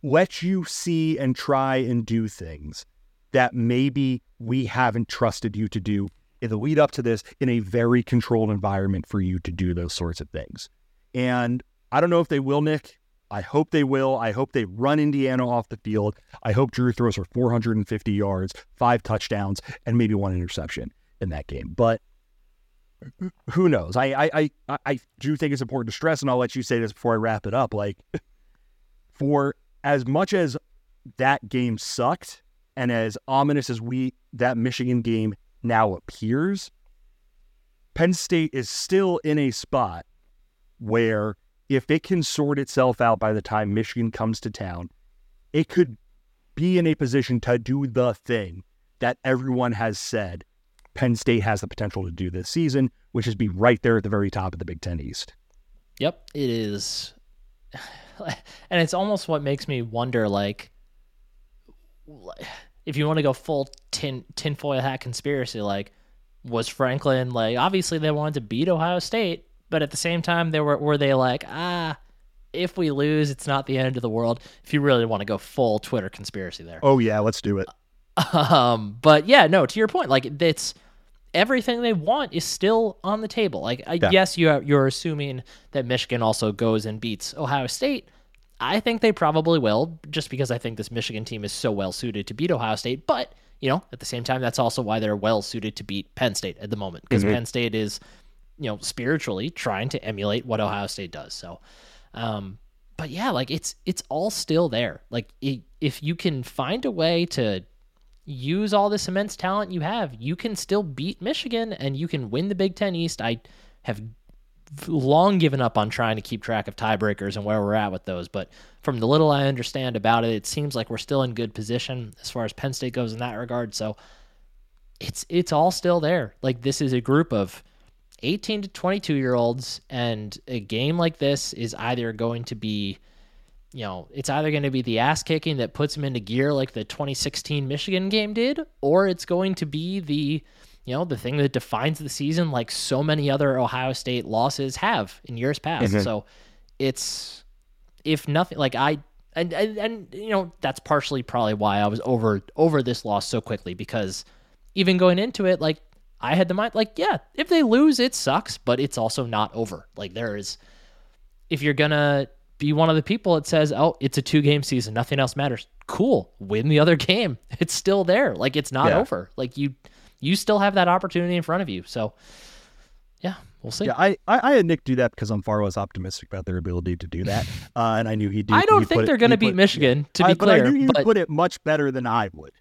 let you see and try and do things that maybe we haven't trusted you to do in the lead up to this in a very controlled environment for you to do those sorts of things. And I don't know if they will, Nick. I hope they will. I hope they run Indiana off the field. I hope Drew throws for four hundred fifty yards, five touchdowns, and maybe one interception in that game. But who knows? I I I, I do think it's important to stress, and I'll let you say this before I wrap it up. Like, for as much as that game sucked, and as ominous as we that Michigan game now appears, Penn State is still in a spot where, if it can sort itself out by the time Michigan comes to town, it could be in a position to do the thing that everyone has said Penn State has the potential to do this season, which is be right there at the very top of the Big Ten East. Yep, it is. And it's almost what makes me wonder, like, if you want to go full tin tinfoil hat conspiracy, like, was Franklin, like, obviously they wanted to beat Ohio State, but at the same time, they were were they like, ah, if we lose, it's not the end of the world. If you really want to go full Twitter conspiracy there. Oh, yeah, let's do it. Um, but, yeah, no, to your point, like, it's everything they want is still on the table. Like, yeah. yes, you are, you're assuming that Michigan also goes and beats Ohio State. I think they probably will, just because I think this Michigan team is so well-suited to beat Ohio State. But, you know, at the same time, that's also why they're well-suited to beat Penn State at the moment, because mm-hmm. Penn State is, you know, spiritually trying to emulate what Ohio State does. So, um, but yeah, like it's, it's all still there. Like it, if you can find a way to use all this immense talent you have, you can still beat Michigan and you can win the Big Ten East. I have long given up on trying to keep track of tiebreakers and where we're at with those. But from the little I understand about it, it seems like we're still in good position as far as Penn State goes in that regard. So it's, it's all still there. Like this is a group of eighteen to twenty-two year olds, and a game like this is either going to be, you know, it's either going to be the ass kicking that puts them into gear like the twenty sixteen Michigan game did, or it's going to be the, you know, the thing that defines the season like so many other Ohio State losses have in years past. Mm-hmm. So it's, if nothing, like I, And, and, and you know, that's partially probably why I was over over this loss so quickly, because even going into it, like, I had the mind, like, yeah, if they lose, it sucks, but it's also not over. Like, there is, if you're going to be one of the people that says, oh, it's a two-game season, nothing else matters, cool, win the other game. It's still there. Like, it's not yeah. over. Like, you you still have that opportunity in front of you. So, yeah, we'll see. Yeah, I, I, I had Nick do that because I'm far less optimistic about their ability to do that, uh, and I knew he'd do I don't think they're going to beat Michigan, to be clear. But I knew you put it much better than I would.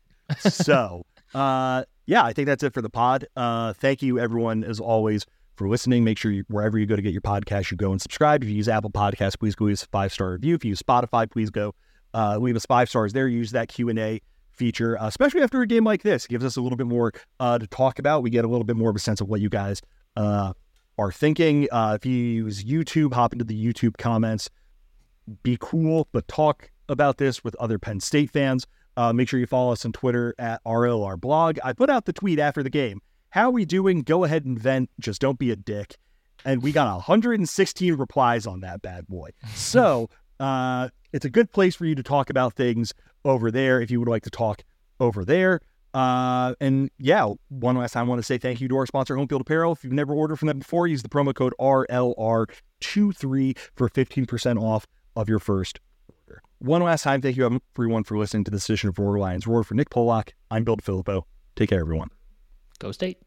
So, uh yeah, I think that's it for the pod. Uh, thank you, everyone, as always, for listening. Make sure you, wherever you go to get your podcast, you go and subscribe. If you use Apple Podcasts, please go leave a five-star review. If you use Spotify, please go uh, leave us five stars there. Use that Q and A feature, uh, especially after a game like this. It gives us a little bit more uh, to talk about. We get a little bit more of a sense of what you guys uh, are thinking. Uh, if you use YouTube, hop into the YouTube comments. Be cool, but talk about this with other Penn State fans. Uh, make sure you follow us on Twitter at R L R blog. I put out the tweet after the game. How are we doing? Go ahead and vent. Just don't be a dick. And we got one hundred sixteen replies on that bad boy. So uh, it's a good place for you to talk about things over there if you would like to talk over there. Uh, and yeah, one last time, I want to say thank you to our sponsor, Homefield Apparel. If you've never ordered from them before, use the promo code R L R twenty-three for fifteen percent off of your first. One last time, thank you everyone for listening to this edition of Roar Lions Roar. For Nick Pollock, I'm Bill DiFilippo. Take care, everyone. Go State.